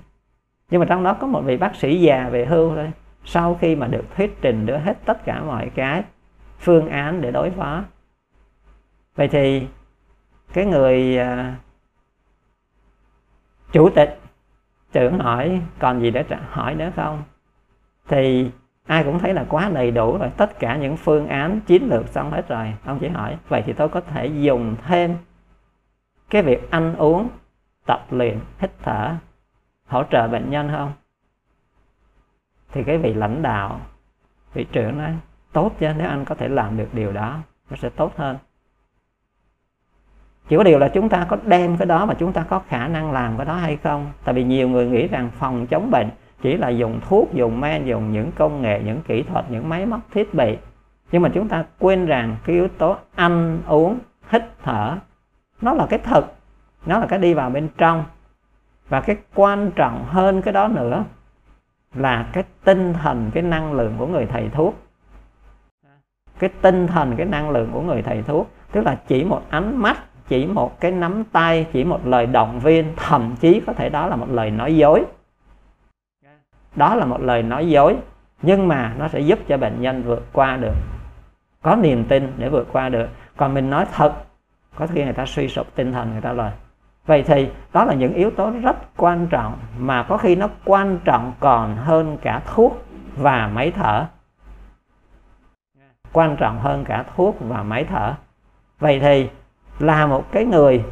Nhưng mà trong đó có một vị bác sĩ già về hưu thôi, sau khi mà được thuyết trình đưa hết tất cả mọi cái phương án để đối phó. Vậy thì cái người chủ tịch trưởng hỏi còn gì để hỏi nữa không, thì ai cũng thấy là quá đầy đủ rồi, tất cả những phương án chiến lược xong hết rồi. Ông chỉ hỏi vậy thì tôi có thể dùng thêm cái việc ăn uống, tập luyện, hít thở hỗ trợ bệnh nhân không? Thì cái vị lãnh đạo, vị trưởng nói tốt chứ, nếu anh có thể làm được điều đó nó sẽ tốt hơn. Chỉ có điều là chúng ta có đem cái đó mà chúng ta có khả năng làm cái đó hay không. Tại vì nhiều người nghĩ rằng phòng chống bệnh chỉ là dùng thuốc, dùng men, dùng những công nghệ, những kỹ thuật, những máy móc thiết bị. Nhưng mà chúng ta quên rằng cái yếu tố ăn uống, hít thở nó là cái thực, nó là cái đi vào bên trong. Và cái quan trọng hơn cái đó nữa là cái tinh thần, cái năng lượng của người thầy thuốc. Cái tinh thần, cái năng lượng của người thầy thuốc, tức là chỉ một ánh mắt, chỉ một cái nắm tay, chỉ một lời động viên, thậm chí có thể đó là một lời nói dối. Đó là một lời nói dối, nhưng mà nó sẽ giúp cho bệnh nhân vượt qua được, có niềm tin để vượt qua được. Còn mình nói thật, có khi người ta suy sụp tinh thần người ta rồi. Vậy thì đó là những yếu tố rất quan trọng, mà có khi nó quan trọng còn hơn cả thuốc và máy thở. Quan trọng hơn cả thuốc và máy thở. Vậy thì là một cái người,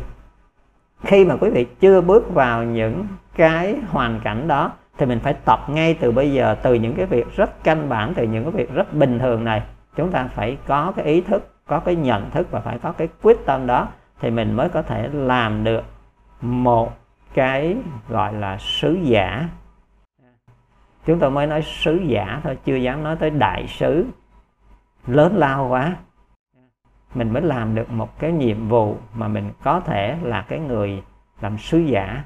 khi mà quý vị chưa bước vào những cái hoàn cảnh đó thì mình phải tập ngay từ bây giờ, từ những cái việc rất căn bản, từ những cái việc rất bình thường này. Chúng ta phải có cái ý thức, có cái nhận thức và phải có cái quyết tâm đó, thì mình mới có thể làm được một cái gọi là sứ giả. Chúng tôi mới nói sứ giả thôi, chưa dám nói tới đại sứ, lớn lao quá. Mình mới làm được một cái nhiệm vụ mà mình có thể là cái người làm sứ giả.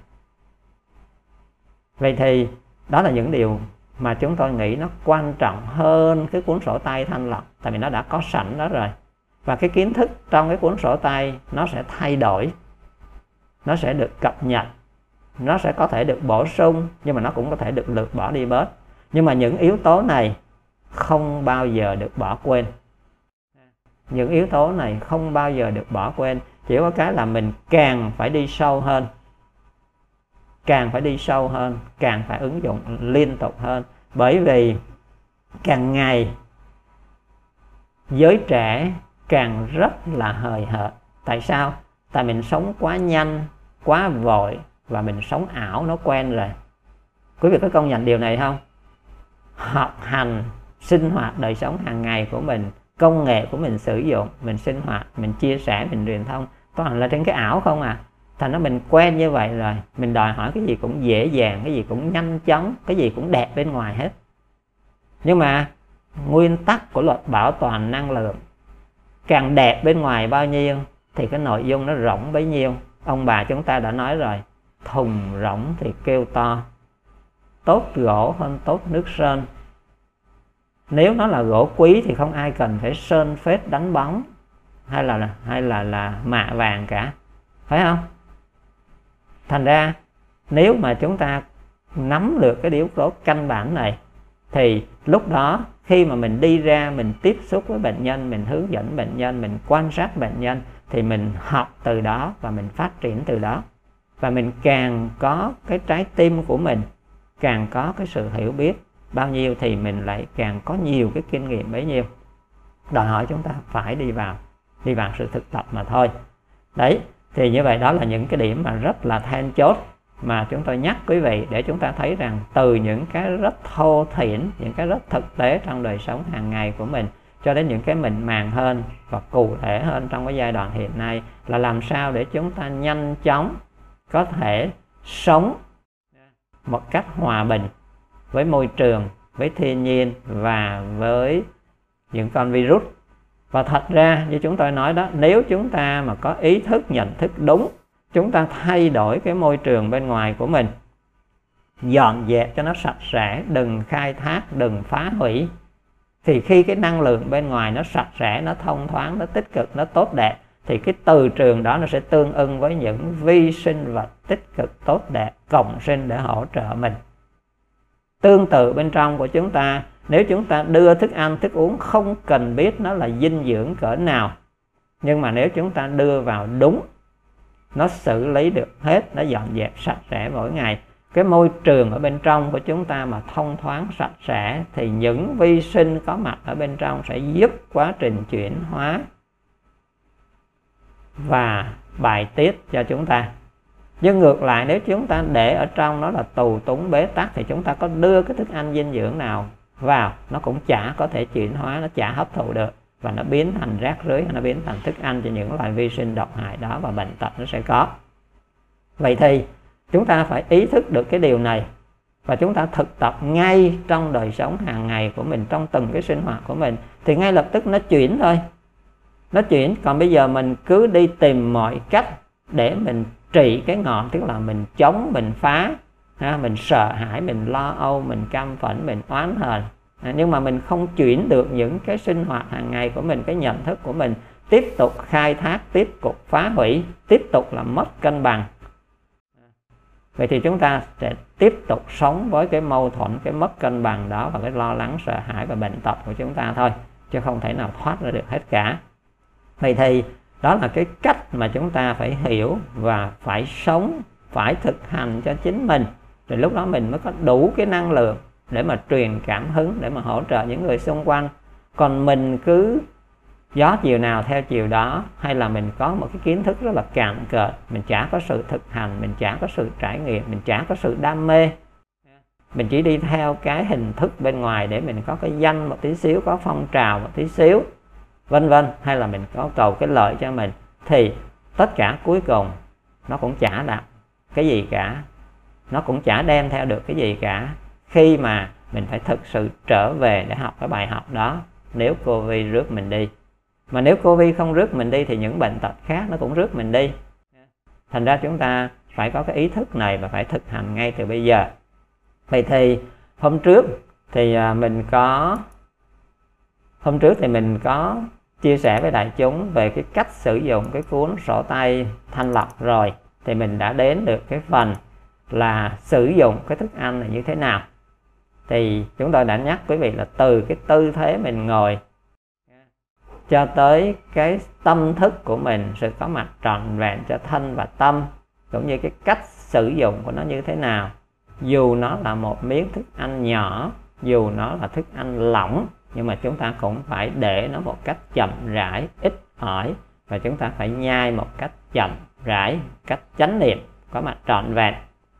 Vậy thì đó là những điều mà chúng tôi nghĩ nó quan trọng hơn cái cuốn sổ tay thanh lọc. Tại vì nó đã có sẵn đó rồi. Và cái kiến thức trong cái cuốn sổ tay nó sẽ thay đổi, nó sẽ được cập nhật, nó sẽ có thể được bổ sung, nhưng mà nó cũng có thể được lược bỏ đi bớt. Nhưng mà những yếu tố này không bao giờ được bỏ quên. Những yếu tố này không bao giờ được bỏ quên. Chỉ có cái là mình càng phải đi sâu hơn, càng phải đi sâu hơn, càng phải ứng dụng liên tục hơn. Bởi vì càng ngày giới trẻ càng rất là hời hợt. Tại sao? Tại mình sống quá nhanh, quá vội, và mình sống ảo nó quen rồi. Quý vị có công nhận điều này không? Học hành, sinh hoạt đời sống hàng ngày của mình, công nghệ của mình sử dụng, mình sinh hoạt, mình chia sẻ, mình truyền thông, toàn là trên cái ảo không à. Thành ra mình quen như vậy rồi, mình đòi hỏi cái gì cũng dễ dàng, cái gì cũng nhanh chóng, cái gì cũng đẹp bên ngoài hết. Nhưng mà nguyên tắc của luật bảo toàn năng lượng, càng đẹp bên ngoài bao nhiêu thì cái nội dung nó rỗng bấy nhiêu. Ông bà chúng ta đã nói rồi, thùng rỗng thì kêu to. Tốt gỗ hơn tốt nước sơn. Nếu nó là gỗ quý thì không ai cần phải sơn phết đánh bóng hay là hay là là mạ vàng cả, phải không? Thành ra nếu mà chúng ta nắm được cái yếu tố căn bản này thì lúc đó khi mà mình đi ra, mình tiếp xúc với bệnh nhân, mình hướng dẫn bệnh nhân, mình quan sát bệnh nhân thì mình học từ đó và mình phát triển từ đó. Và mình càng có cái trái tim của mình, càng có cái sự hiểu biết bao nhiêu thì mình lại càng có nhiều cái kinh nghiệm bấy nhiêu. Đòi hỏi chúng ta phải đi vào, đi vào sự thực tập mà thôi. Đấy, Thì như vậy đó là những cái điểm mà rất là then chốt mà chúng tôi nhắc quý vị để chúng ta thấy rằng từ những cái rất thô thiển, những cái rất thực tế trong đời sống hàng ngày của mình cho đến những cái mịn màng hơn và cụ thể hơn trong cái giai đoạn hiện nay là làm sao để chúng ta nhanh chóng có thể sống một cách hòa bình với môi trường, với thiên nhiên và với những con virus. Và thật ra như chúng tôi nói đó, nếu chúng ta mà có ý thức, nhận thức đúng, chúng ta thay đổi cái môi trường bên ngoài của mình, dọn dẹp cho nó sạch sẽ, đừng khai thác, đừng phá hủy, thì khi cái năng lượng bên ngoài nó sạch sẽ, nó thông thoáng, nó tích cực, nó tốt đẹp, thì cái từ trường đó nó sẽ tương ưng với những vi sinh vật tích cực tốt đẹp cộng sinh để hỗ trợ mình. Tương tự bên trong của chúng ta, nếu chúng ta đưa thức ăn, thức uống không cần biết nó là dinh dưỡng cỡ nào, nhưng mà nếu chúng ta đưa vào đúng, nó xử lý được hết, nó dọn dẹp sạch sẽ mỗi ngày, cái môi trường ở bên trong của chúng ta mà thông thoáng sạch sẽ thì những vi sinh có mặt ở bên trong sẽ giúp quá trình chuyển hóa và bài tiết cho chúng ta. Nhưng ngược lại, nếu chúng ta để ở trong nó là tù túng bế tắc thì chúng ta có đưa cái thức ăn dinh dưỡng nào vào, nó cũng chả có thể chuyển hóa, nó chả hấp thụ được, và nó biến thành rác rưởi, nó biến thành thức ăn cho những loài vi sinh độc hại đó, và bệnh tật nó sẽ có. Vậy thì chúng ta phải ý thức được cái điều này và chúng ta thực tập ngay trong đời sống hàng ngày của mình, trong từng cái sinh hoạt của mình, thì ngay lập tức nó chuyển thôi, nó chuyển. Còn bây giờ mình cứ đi tìm mọi cách để mình trị cái ngọn, tức là mình chống, mình phá, mình sợ hãi, mình lo âu, mình căm phẫn, mình oán hờn, nhưng mà mình không chuyển được những cái sinh hoạt hàng ngày của mình, cái nhận thức của mình tiếp tục khai thác, tiếp tục phá hủy, tiếp tục là mất cân bằng. Vậy thì chúng ta sẽ tiếp tục sống với cái mâu thuẫn, cái mất cân bằng đó và cái lo lắng, sợ hãi và bệnh tật của chúng ta thôi, chứ không thể nào thoát ra được hết cả. Vậy thì đó là cái cách mà chúng ta phải hiểu và phải sống, phải thực hành cho chính mình, thì lúc đó mình mới có đủ cái năng lượng để mà truyền cảm hứng, để mà hỗ trợ những người xung quanh. Còn mình cứ gió chiều nào theo chiều đó, hay là mình có một cái kiến thức rất là cạn cợt, mình chả có sự thực hành, mình chả có sự trải nghiệm, mình chả có sự đam mê, mình chỉ đi theo cái hình thức bên ngoài để mình có cái danh một tí xíu, có phong trào một tí xíu, vân vân, hay là mình có cầu cái lợi cho mình, thì tất cả cuối cùng nó cũng chả đạt cái gì cả, nó cũng chả đem theo được cái gì cả, khi mà mình phải thực sự trở về để học cái bài học đó. Nếu Covid rước mình đi, mà nếu Covid không rước mình đi thì những bệnh tật khác nó cũng rước mình đi. Thành ra chúng ta phải có cái ý thức này và phải thực hành ngay từ bây giờ. Vậy thì hôm trước thì mình có hôm trước thì mình có chia sẻ với đại chúng về cái cách sử dụng cái cuốn sổ tay thanh lọc rồi, thì mình đã đến được cái phần là sử dụng cái thức ăn là như thế nào. Thì chúng tôi đã nhắc quý vị là từ cái tư thế mình ngồi cho tới cái tâm thức của mình, sự có mặt trọn vẹn cho thân và tâm, cũng như cái cách sử dụng của nó như thế nào. Dù nó là một miếng thức ăn nhỏ, dù nó là thức ăn lỏng, nhưng mà chúng ta cũng phải để nó một cách chậm rãi, ít ỏi, và chúng ta phải nhai một cách chậm rãi, cách chánh niệm, có mặt trọn vẹn,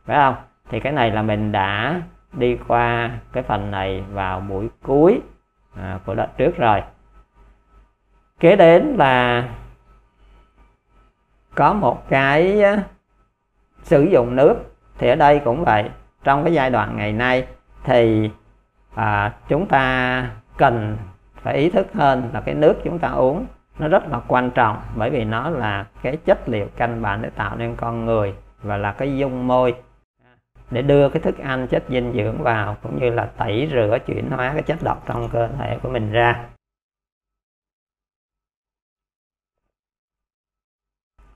phải không? Thì cái này là mình đã đi qua cái phần này vào buổi cuối à, của đợt trước rồi. Kế đến là có một cái sử dụng nước, thì ở đây cũng vậy. Trong cái giai đoạn ngày nay thì à, chúng ta cần phải ý thức hơn là cái nước chúng ta uống nó rất là quan trọng, bởi vì nó là cái chất liệu căn bản để tạo nên con người và là cái dung môi để đưa cái thức ăn, chất dinh dưỡng vào, cũng như là tẩy rửa, chuyển hóa cái chất độc trong cơ thể của mình ra.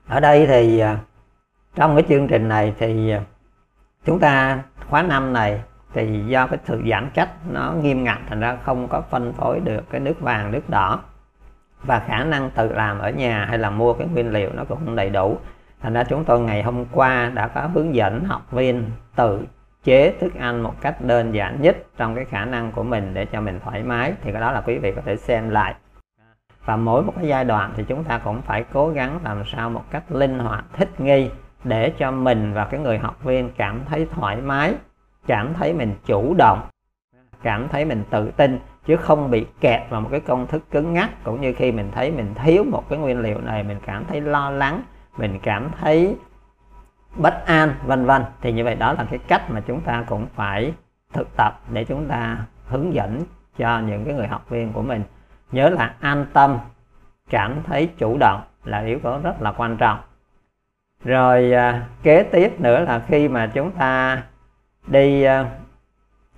Ở đây thì trong cái chương trình này thì chúng ta khóa năm này thì do cái sự giãn cách nó nghiêm ngặt, thành ra không có phân phối được cái nước vàng, nước đỏ, và khả năng tự làm ở nhà hay là mua cái nguyên liệu nó cũng không đầy đủ. Thành ra chúng tôi ngày hôm qua đã có hướng dẫn học viên tự chế thức ăn một cách đơn giản nhất trong cái khả năng của mình để cho mình thoải mái, thì cái đó là quý vị có thể xem lại. Và mỗi một cái giai đoạn thì chúng ta cũng phải cố gắng làm sao một cách linh hoạt, thích nghi để cho mình và cái người học viên cảm thấy thoải mái, cảm thấy mình chủ động, cảm thấy mình tự tin, chứ không bị kẹt vào một cái công thức cứng ngắc. Cũng như khi mình thấy mình thiếu một cái nguyên liệu này, mình cảm thấy lo lắng, mình cảm thấy bất an, vân vân. Thì như vậy đó là cái cách mà chúng ta cũng phải thực tập để chúng ta hướng dẫn cho những cái người học viên của mình. Nhớ là an tâm, cảm thấy chủ động là yếu tố rất là quan trọng. Rồi kế tiếp nữa là khi mà chúng ta đi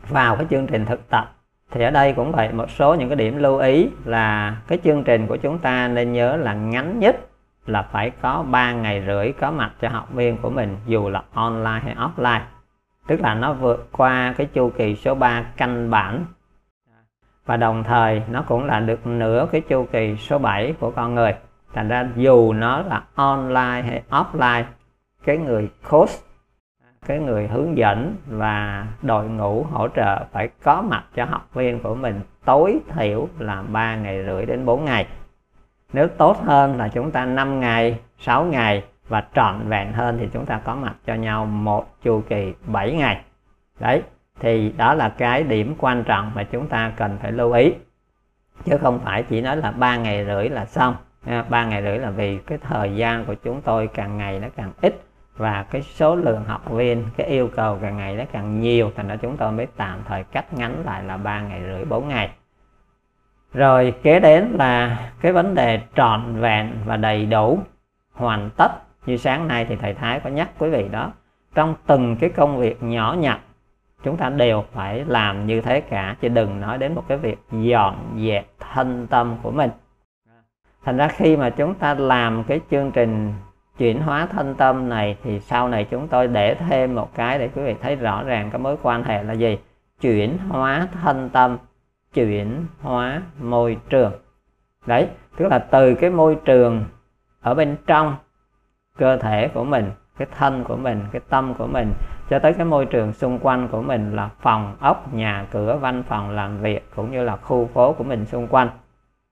vào cái chương trình thực tập thì ở đây cũng vậy, một số những cái điểm lưu ý là cái chương trình của chúng ta nên nhớ là ngắn nhất là phải có ba ngày rưỡi có mặt cho học viên của mình, dù là online hay offline, tức là nó vượt qua cái chu kỳ số ba căn bản, và đồng thời nó cũng là được nửa cái chu kỳ số bảy của con người. Thành ra dù nó là online hay offline, cái người coach, cái người hướng dẫn và đội ngũ hỗ trợ phải có mặt cho học viên của mình tối thiểu là ba ngày rưỡi đến bốn ngày. Nếu tốt hơn là chúng ta năm ngày, sáu ngày, và trọn vẹn hơn thì chúng ta có mặt cho nhau một chu kỳ bảy ngày. Đấy, thì đó là cái điểm quan trọng mà chúng ta cần phải lưu ý. Chứ không phải chỉ nói là ba ngày rưỡi là xong. ba ngày rưỡi là vì cái thời gian của chúng tôi càng ngày nó càng ít, và cái số lượng học viên, cái yêu cầu càng ngày nó càng nhiều, thành ra chúng tôi mới tạm thời cắt ngắn lại là ba ngày rưỡi, bốn ngày. Rồi kế đến là cái vấn đề trọn vẹn và đầy đủ, hoàn tất. Như sáng nay thì thầy Thái có nhắc quý vị đó, trong từng cái công việc nhỏ nhặt chúng ta đều phải làm như thế cả, chứ đừng nói đến một cái việc dọn dẹp thân tâm của mình. Thành ra khi mà chúng ta làm cái chương trình chuyển hóa thân tâm này thì sau này chúng tôi để thêm một cái để quý vị thấy rõ ràng cái mối quan hệ là gì: chuyển hóa thân tâm, chuyển hóa môi trường. Đấy, tức là từ cái môi trường ở bên trong cơ thể của mình, cái thân của mình, cái tâm của mình, cho tới cái môi trường xung quanh của mình là phòng ốc, nhà cửa, văn phòng làm việc, cũng như là khu phố của mình xung quanh.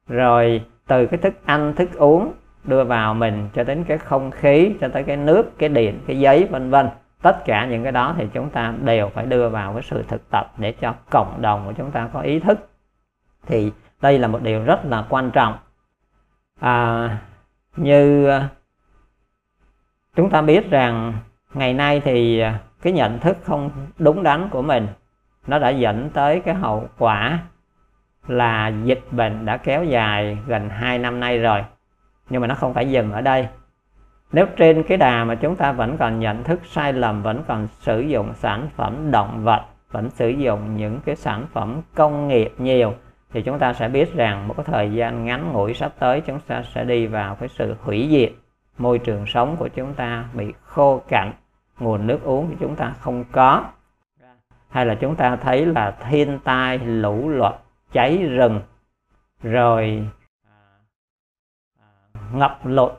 Rồi từ cái thức ăn, thức uống đưa vào mình, cho đến cái không khí, cho tới cái nước, cái điện, cái giấy, vân vân. Tất cả những cái đó thì chúng ta đều phải đưa vào cái sự thực tập để cho cộng đồng của chúng ta có ý thức. Thì đây là một điều rất là quan trọng. À, như chúng ta biết rằng ngày nay thì cái nhận thức không đúng đắn của mình nó đã dẫn tới cái hậu quả là dịch bệnh đã kéo dài gần hai năm nay rồi. Nhưng mà nó không phải dừng ở đây. Nếu trên cái đà mà chúng ta vẫn còn nhận thức sai lầm, vẫn còn sử dụng sản phẩm động vật, vẫn sử dụng những cái sản phẩm công nghiệp nhiều, thì chúng ta sẽ biết rằng một cái thời gian ngắn ngủi sắp tới chúng ta sẽ đi vào cái sự hủy diệt. Môi trường sống của chúng ta bị khô cạn, nguồn nước uống của chúng ta không có, hay là chúng ta thấy là thiên tai, lũ lụt, cháy rừng, rồi ngập lụt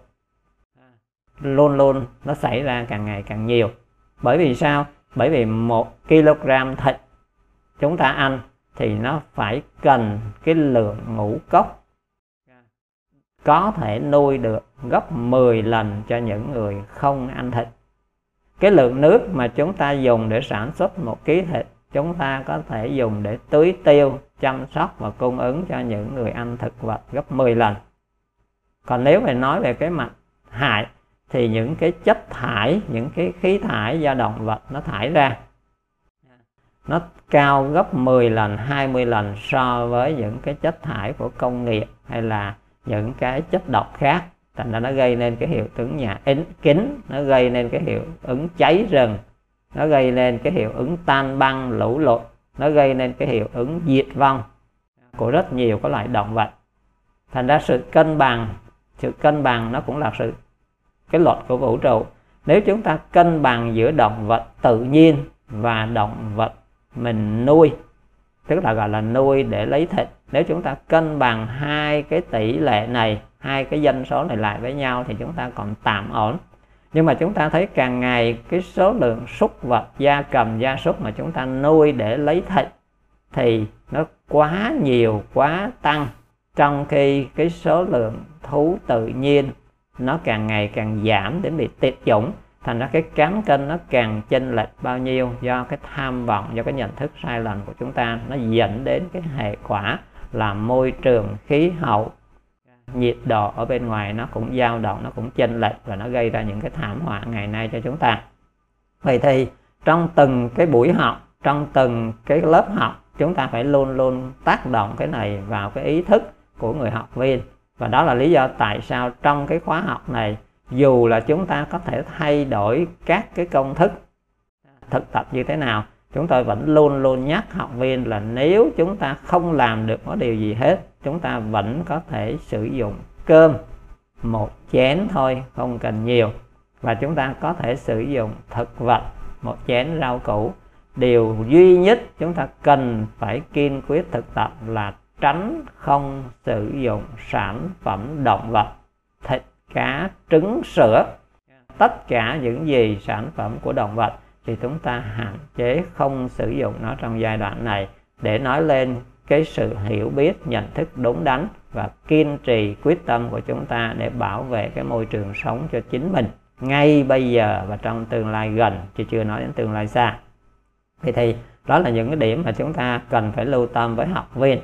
luôn luôn nó xảy ra càng ngày càng nhiều. Bởi vì sao? Bởi vì một kg thịt chúng ta ăn thì nó phải cần cái lượng ngũ cốc có thể nuôi được gấp mười lần cho những người không ăn thịt. Cái lượng nước mà chúng ta dùng để sản xuất một ký thịt chúng ta có thể dùng để tưới tiêu, chăm sóc và cung ứng cho những người ăn thực vật gấp mười lần. Còn nếu mà nói về cái mặt hại thì những cái chất thải, những cái khí thải do động vật nó thải ra nó cao gấp mười lần, hai mươi lần so với những cái chất thải của công nghiệp hay là những cái chất độc khác. Thành ra nó gây nên cái hiệu ứng nhà kính, nó gây nên cái hiệu ứng cháy rừng, nó gây nên cái hiệu ứng tan băng, lũ lụt, nó gây nên cái hiệu ứng diệt vong của rất nhiều các loại động vật. Thành ra sự cân bằng, sự cân bằng nó cũng là sự cái luật của vũ trụ. Nếu chúng ta cân bằng giữa động vật tự nhiên và động vật mình nuôi, tức là gọi là nuôi để lấy thịt, nếu chúng ta cân bằng hai cái tỷ lệ này, hai cái dân số này lại với nhau thì chúng ta còn tạm ổn. Nhưng mà chúng ta thấy càng ngày cái số lượng súc vật, gia cầm, gia súc mà chúng ta nuôi để lấy thịt thì nó quá nhiều, quá tăng. trong khi cái số lượng thú tự nhiên nó càng ngày càng giảm đến bị tuyệt chủng, thành ra cái cán cân nó càng chênh lệch bao nhiêu do cái tham vọng, do cái nhận thức sai lầm của chúng ta, nó dẫn đến cái hệ quả là môi trường, khí hậu, nhiệt độ ở bên ngoài nó cũng dao động, nó cũng chênh lệch và nó gây ra những cái thảm họa ngày nay cho chúng ta. Vậy thì trong từng cái buổi học, trong từng cái lớp học, chúng ta phải luôn luôn tác động cái này vào cái ý thức của người học viên. Và đó là lý do tại sao trong cái khóa học này, dù là chúng ta có thể thay đổi các cái công thức thực tập như thế nào, chúng tôi vẫn luôn luôn nhắc học viên là nếu chúng ta không làm được có điều gì hết, chúng ta vẫn có thể sử dụng cơm một chén thôi, không cần nhiều. Và chúng ta có thể sử dụng thực vật, một chén rau củ. Điều duy nhất chúng ta cần phải kiên quyết thực tập là tránh không sử dụng sản phẩm động vật, thịt, cá, trứng, sữa. Tất cả những gì sản phẩm của động vật thì chúng ta hạn chế không sử dụng nó trong giai đoạn này, để nói lên cái sự hiểu biết, nhận thức đúng đắn và kiên trì quyết tâm của chúng ta để bảo vệ cái môi trường sống cho chính mình ngay bây giờ và trong tương lai gần, chứ chưa nói đến tương lai xa. Vậy thì đó là những cái điểm mà chúng ta cần phải lưu tâm với học viên.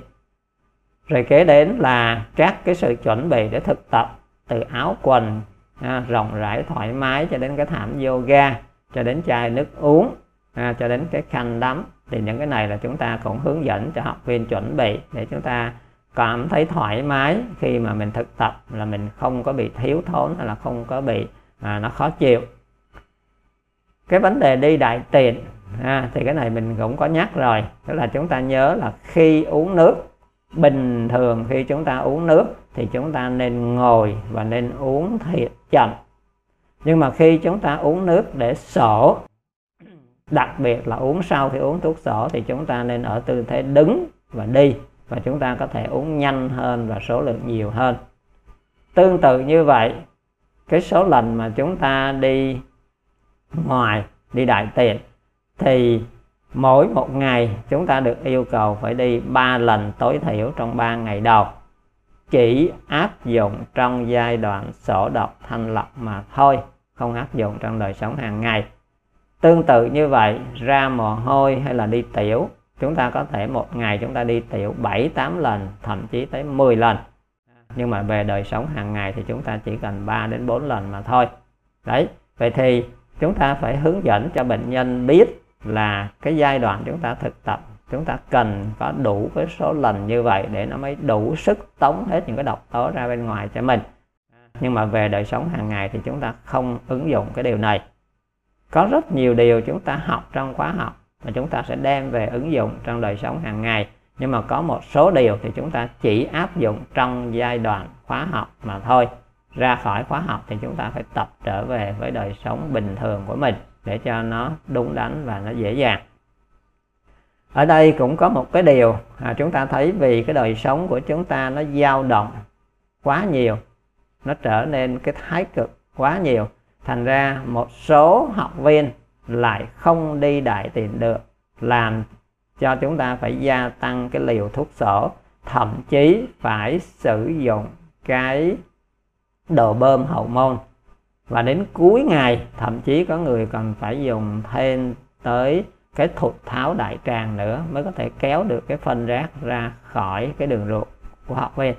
Rồi kế đến là các cái sự chuẩn bị để thực tập, từ áo quần à, rộng rãi thoải mái cho đến cái thảm yoga, cho đến chai nước uống, à, cho đến cái khăn tắm. Thì những cái này là chúng ta cũng hướng dẫn cho học viên chuẩn bị để chúng ta cảm thấy thoải mái khi mà mình thực tập, là mình không có bị thiếu thốn hay là không có bị à, nó khó chịu. Cái vấn đề đi đại tiện à, thì cái này mình cũng có nhắc rồi, tức là chúng ta nhớ là khi uống nước, bình thường khi chúng ta uống nước thì chúng ta nên ngồi và nên uống thiệt chậm. Nhưng mà khi chúng ta uống nước để sổ, đặc biệt là uống sau khi uống thuốc sổ, thì chúng ta nên ở tư thế đứng và đi, và chúng ta có thể uống nhanh hơn và số lượng nhiều hơn. Tương tự như vậy, cái số lần mà chúng ta đi ngoài, đi đại tiện, thì mỗi một ngày chúng ta được yêu cầu phải đi ba lần tối thiểu trong ba ngày đầu, chỉ áp dụng trong giai đoạn sổ độc thanh lọc mà thôi, không áp dụng trong đời sống hàng ngày. Tương tự như vậy, ra mồ hôi hay là đi tiểu, chúng ta có thể một ngày chúng ta đi tiểu bảy tám lần, thậm chí tới mười lần. Nhưng mà về đời sống hàng ngày thì chúng ta chỉ cần ba đến bốn lần mà thôi. Đấy, vậy thì chúng ta phải hướng dẫn cho bệnh nhân biết là cái giai đoạn chúng ta thực tập, chúng ta cần có đủ cái số lần như vậy để nó mới đủ sức tống hết những cái độc tố ra bên ngoài cho mình. Nhưng mà về đời sống hàng ngày thì chúng ta không ứng dụng cái điều này. Có rất nhiều điều chúng ta học trong khóa học mà chúng ta sẽ đem về ứng dụng trong đời sống hàng ngày. Nhưng mà có một số điều thì chúng ta chỉ áp dụng trong giai đoạn khóa học mà thôi. Ra khỏi khóa học thì chúng ta phải tập trở về với đời sống bình thường của mình để cho nó đúng đắn và nó dễ dàng. Ở đây cũng có một cái điều à, chúng ta thấy vì cái đời sống của chúng ta nó dao động quá nhiều, nó trở nên cái thái cực quá nhiều, thành ra một số học viên lại không đi đại tiện được, làm cho chúng ta phải gia tăng cái liều thuốc sổ, thậm chí phải sử dụng cái đồ bơm hậu môn. Và đến cuối ngày, thậm chí có người còn phải dùng thêm tới cái thụt tháo đại tràng nữa mới có thể kéo được cái phân rác ra khỏi cái đường ruột của học viên.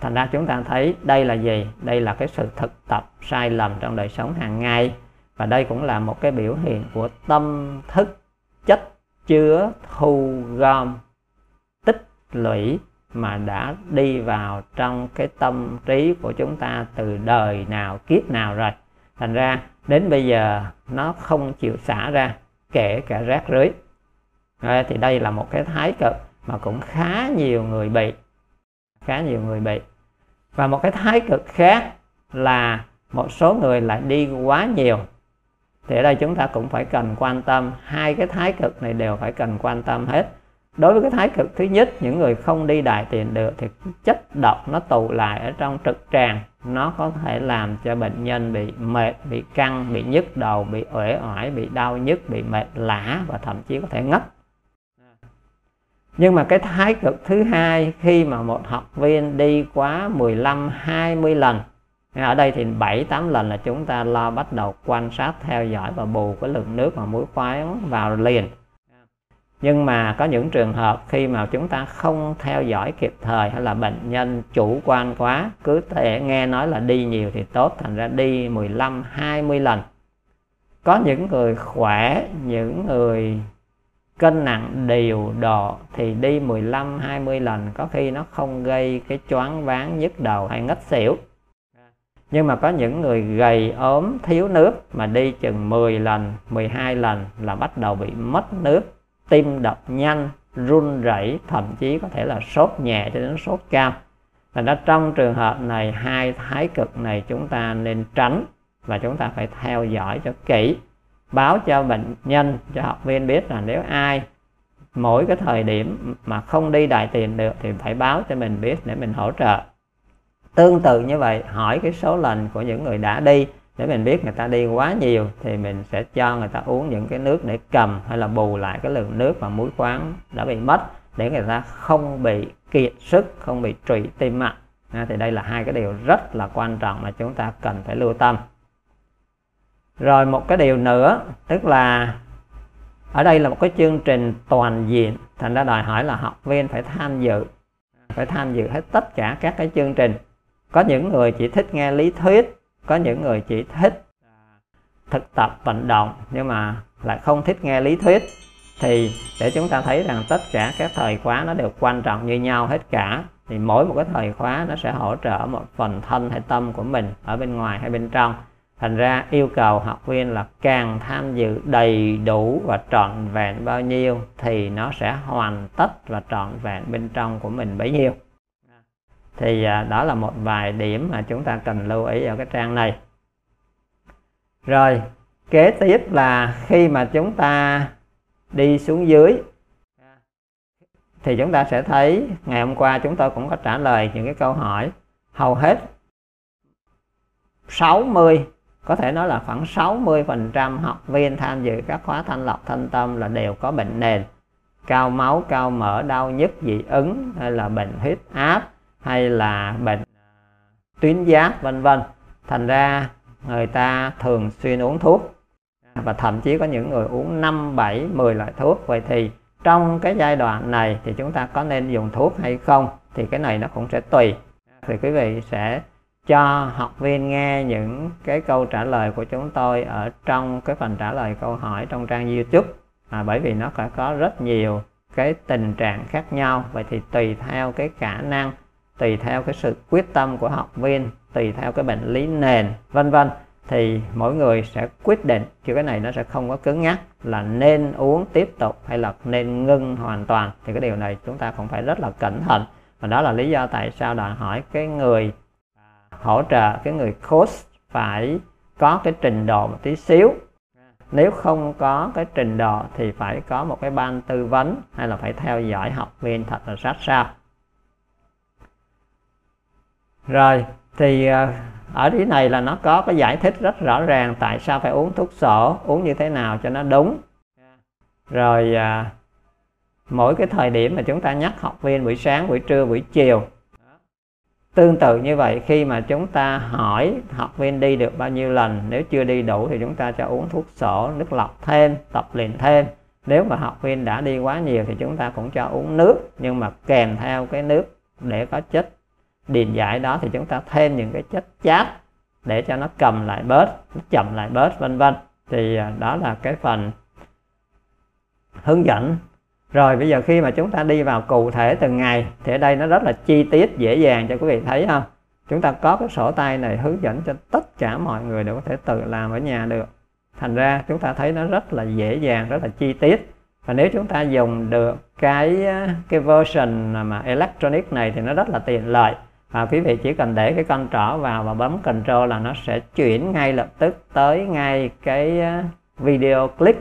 Thành ra chúng ta thấy đây là gì? Đây là cái sự thực tập sai lầm trong đời sống hàng ngày. Và đây cũng là một cái biểu hiện của tâm thức chất chứa, thu gom, tích lũy mà đã đi vào trong cái tâm trí của chúng ta từ đời nào kiếp nào rồi. Thành ra đến bây giờ nó không chịu xả ra, kể cả rác rưới. Thì đây là một cái thái cực mà cũng khá nhiều người bị. Khá nhiều người bị. Và một cái thái cực khác là một số người lại đi quá nhiều. Thì ở đây chúng ta cũng phải cần quan tâm. Hai cái thái cực này đều phải cần quan tâm hết. Đối với cái thái cực thứ nhất, những người không đi đại tiện được thì chất độc nó tụ lại ở trong trực tràng, nó có thể làm cho bệnh nhân bị mệt, bị căng, bị nhức đầu, bị uể oải, bị đau nhức, bị mệt lả và thậm chí có thể ngất. Nhưng mà cái thái cực thứ hai, khi mà một học viên đi quá mười lăm, hai mươi lần, ở đây thì bảy, tám lần, là chúng ta lo bắt đầu quan sát, theo dõi và bù cái lượng nước mà mũi khoáng vào liền. Nhưng mà có những trường hợp khi mà chúng ta không theo dõi kịp thời, hay là bệnh nhân chủ quan quá, cứ thể nghe nói là đi nhiều thì tốt, thành ra đi mười lăm, hai mươi lần. Có những người khỏe, những người cân nặng điều độ thì đi mười lăm, hai mươi lần có khi nó không gây cái choáng váng, nhức đầu hay ngất xỉu. Nhưng mà có những người gầy ốm, thiếu nước mà đi chừng mười lần, mười hai lần là bắt đầu bị mất nước, tim đập nhanh, run rẩy, thậm chí có thể là sốt nhẹ cho đến sốt cao. Thành ra trong trường hợp này, hai thái cực này chúng ta nên tránh, và chúng ta phải theo dõi cho kỹ, báo cho bệnh nhân, cho học viên biết là nếu ai mỗi cái thời điểm mà không đi đại tiền được thì phải báo cho mình biết để mình hỗ trợ. Tương tự như vậy, hỏi cái số lần của những người đã đi để mình biết người ta đi quá nhiều thì mình sẽ cho người ta uống những cái nước để cầm, hay là bù lại cái lượng nước mà muối khoáng đã bị mất để người ta không bị kiệt sức, không bị trụy tim mạch. Thì đây là hai cái điều rất là quan trọng mà chúng ta cần phải lưu tâm. Rồi một cái điều nữa, tức là ở đây là một cái chương trình toàn diện, thành ra đòi hỏi là học viên phải tham dự, phải tham dự hết tất cả các cái chương trình. Có những người chỉ thích nghe lý thuyết, có những người chỉ thích thực tập vận động nhưng mà lại không thích nghe lý thuyết. Thì để chúng ta thấy rằng tất cả các thời khóa nó đều quan trọng như nhau hết cả, thì mỗi một cái thời khóa nó sẽ hỗ trợ một phần thân hay tâm của mình ở bên ngoài hay bên trong. Thành ra yêu cầu học viên là càng tham dự đầy đủ và trọn vẹn bao nhiêu thì nó sẽ hoàn tất và trọn vẹn bên trong của mình bấy nhiêu. Thì đó là một vài điểm mà chúng ta cần lưu ý ở cái trang này. Rồi kế tiếp là khi mà chúng ta đi xuống dưới thì chúng ta sẽ thấy, ngày hôm qua chúng tôi cũng có trả lời những cái câu hỏi, hầu hết sáu mươi, có thể nói là khoảng sáu mươi phần trăm học viên tham dự các khóa thanh lọc thân tâm là đều có bệnh nền, cao máu, cao mỡ, đau nhức, dị ứng, hay là bệnh huyết áp, hay là bệnh tuyến giáp, vân vân. Thành ra người ta thường xuyên uống thuốc, và thậm chí có những người uống năm, bảy, mười loại thuốc. Vậy thì trong cái giai đoạn này thì chúng ta có nên dùng thuốc hay không? Thì cái này nó cũng sẽ tùy. Thì quý vị sẽ cho học viên nghe những cái câu trả lời của chúng tôi ở trong cái phần trả lời câu hỏi trong trang YouTube, à, bởi vì nó phải có rất nhiều cái tình trạng khác nhau. Vậy thì tùy theo cái khả năng, tùy theo cái sự quyết tâm của học viên, tùy theo cái bệnh lý nền, vân vân, thì mỗi người sẽ quyết định, chứ cái này nó sẽ không có cứng nhắc là nên uống tiếp tục hay là nên ngưng hoàn toàn. Thì cái điều này chúng ta cũng phải rất là cẩn thận, và đó là lý do tại sao đòi hỏi cái người hỗ trợ, cái người coach phải có cái trình độ một tí xíu. Nếu không có cái trình độ thì phải có một cái ban tư vấn, hay là phải theo dõi học viên thật là sát sao. Rồi thì ở cái này là nó có cái giải thích rất rõ ràng tại sao phải uống thuốc sổ, uống như thế nào cho nó đúng. Rồi mỗi cái thời điểm mà chúng ta nhắc học viên, buổi sáng, buổi trưa, buổi chiều. Tương tự như vậy, khi mà chúng ta hỏi học viên đi được bao nhiêu lần, nếu chưa đi đủ thì chúng ta cho uống thuốc sổ, nước lọc thêm, tập luyện thêm. Nếu mà học viên đã đi quá nhiều thì chúng ta cũng cho uống nước, nhưng mà kèm theo cái nước để có chất điện giải đó thì chúng ta thêm những cái chất chát để cho nó cầm lại bớt, nó chậm lại bớt, vân vân. Thì đó là cái phần hướng dẫn. Rồi bây giờ khi mà chúng ta đi vào cụ thể từng ngày thì ở đây nó rất là chi tiết, dễ dàng cho quý vị thấy không? Chúng ta có cái sổ tay này hướng dẫn cho tất cả mọi người đều có thể tự làm ở nhà được. Thành ra chúng ta thấy nó rất là dễ dàng, rất là chi tiết. Và nếu chúng ta dùng được cái cái version mà electronic này thì nó rất là tiện lợi. Và quý vị chỉ cần để cái con trỏ vào và bấm Control là nó sẽ chuyển ngay lập tức tới ngay cái video clip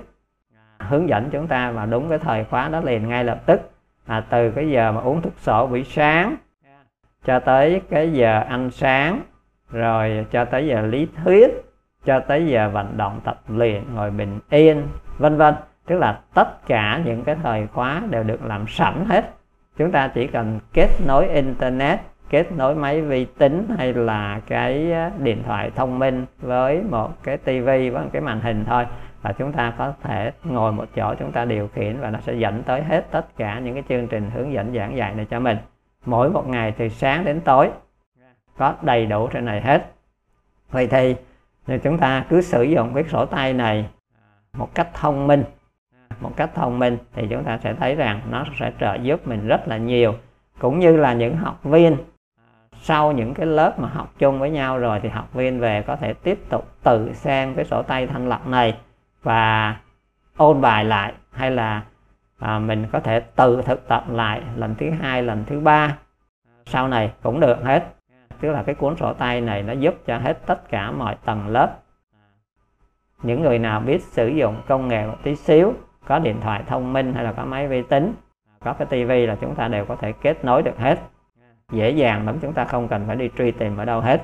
hướng dẫn chúng ta vào đúng cái thời khóa đó liền ngay lập tức. À, từ cái giờ mà uống thuốc sổ buổi sáng cho tới cái giờ ăn sáng, rồi cho tới giờ lý thuyết, cho tới giờ vận động tập luyện, ngồi bình yên, vân vân. Tức là tất cả những cái thời khóa đều được làm sẵn hết. Chúng ta chỉ cần kết nối Internet, kết nối máy vi tính hay là cái điện thoại thông minh với một cái tivi, với một cái màn hình thôi, và chúng ta có thể ngồi một chỗ, chúng ta điều khiển và nó sẽ dẫn tới hết tất cả những cái chương trình hướng dẫn giảng dạy này cho mình. Mỗi một ngày từ sáng đến tối có đầy đủ trên này hết. Vậy thì chúng ta cứ sử dụng cái sổ tay này một cách thông minh, một cách thông minh thì chúng ta sẽ thấy rằng nó sẽ trợ giúp mình rất là nhiều. Cũng như là những học viên sau những cái lớp mà học chung với nhau rồi thì học viên về có thể tiếp tục tự xem cái sổ tay thanh lọc này và ôn bài lại, hay là à, mình có thể tự thực tập lại lần thứ hai, lần thứ ba sau này cũng được hết. Tức là cái cuốn sổ tay này nó giúp cho hết tất cả mọi tầng lớp. Những người nào biết sử dụng công nghệ một tí xíu, có điện thoại thông minh hay là có máy vi tính, có cái tivi là chúng ta đều có thể kết nối được hết. Dễ dàng lắm, chúng ta không cần phải đi truy tìm ở đâu hết.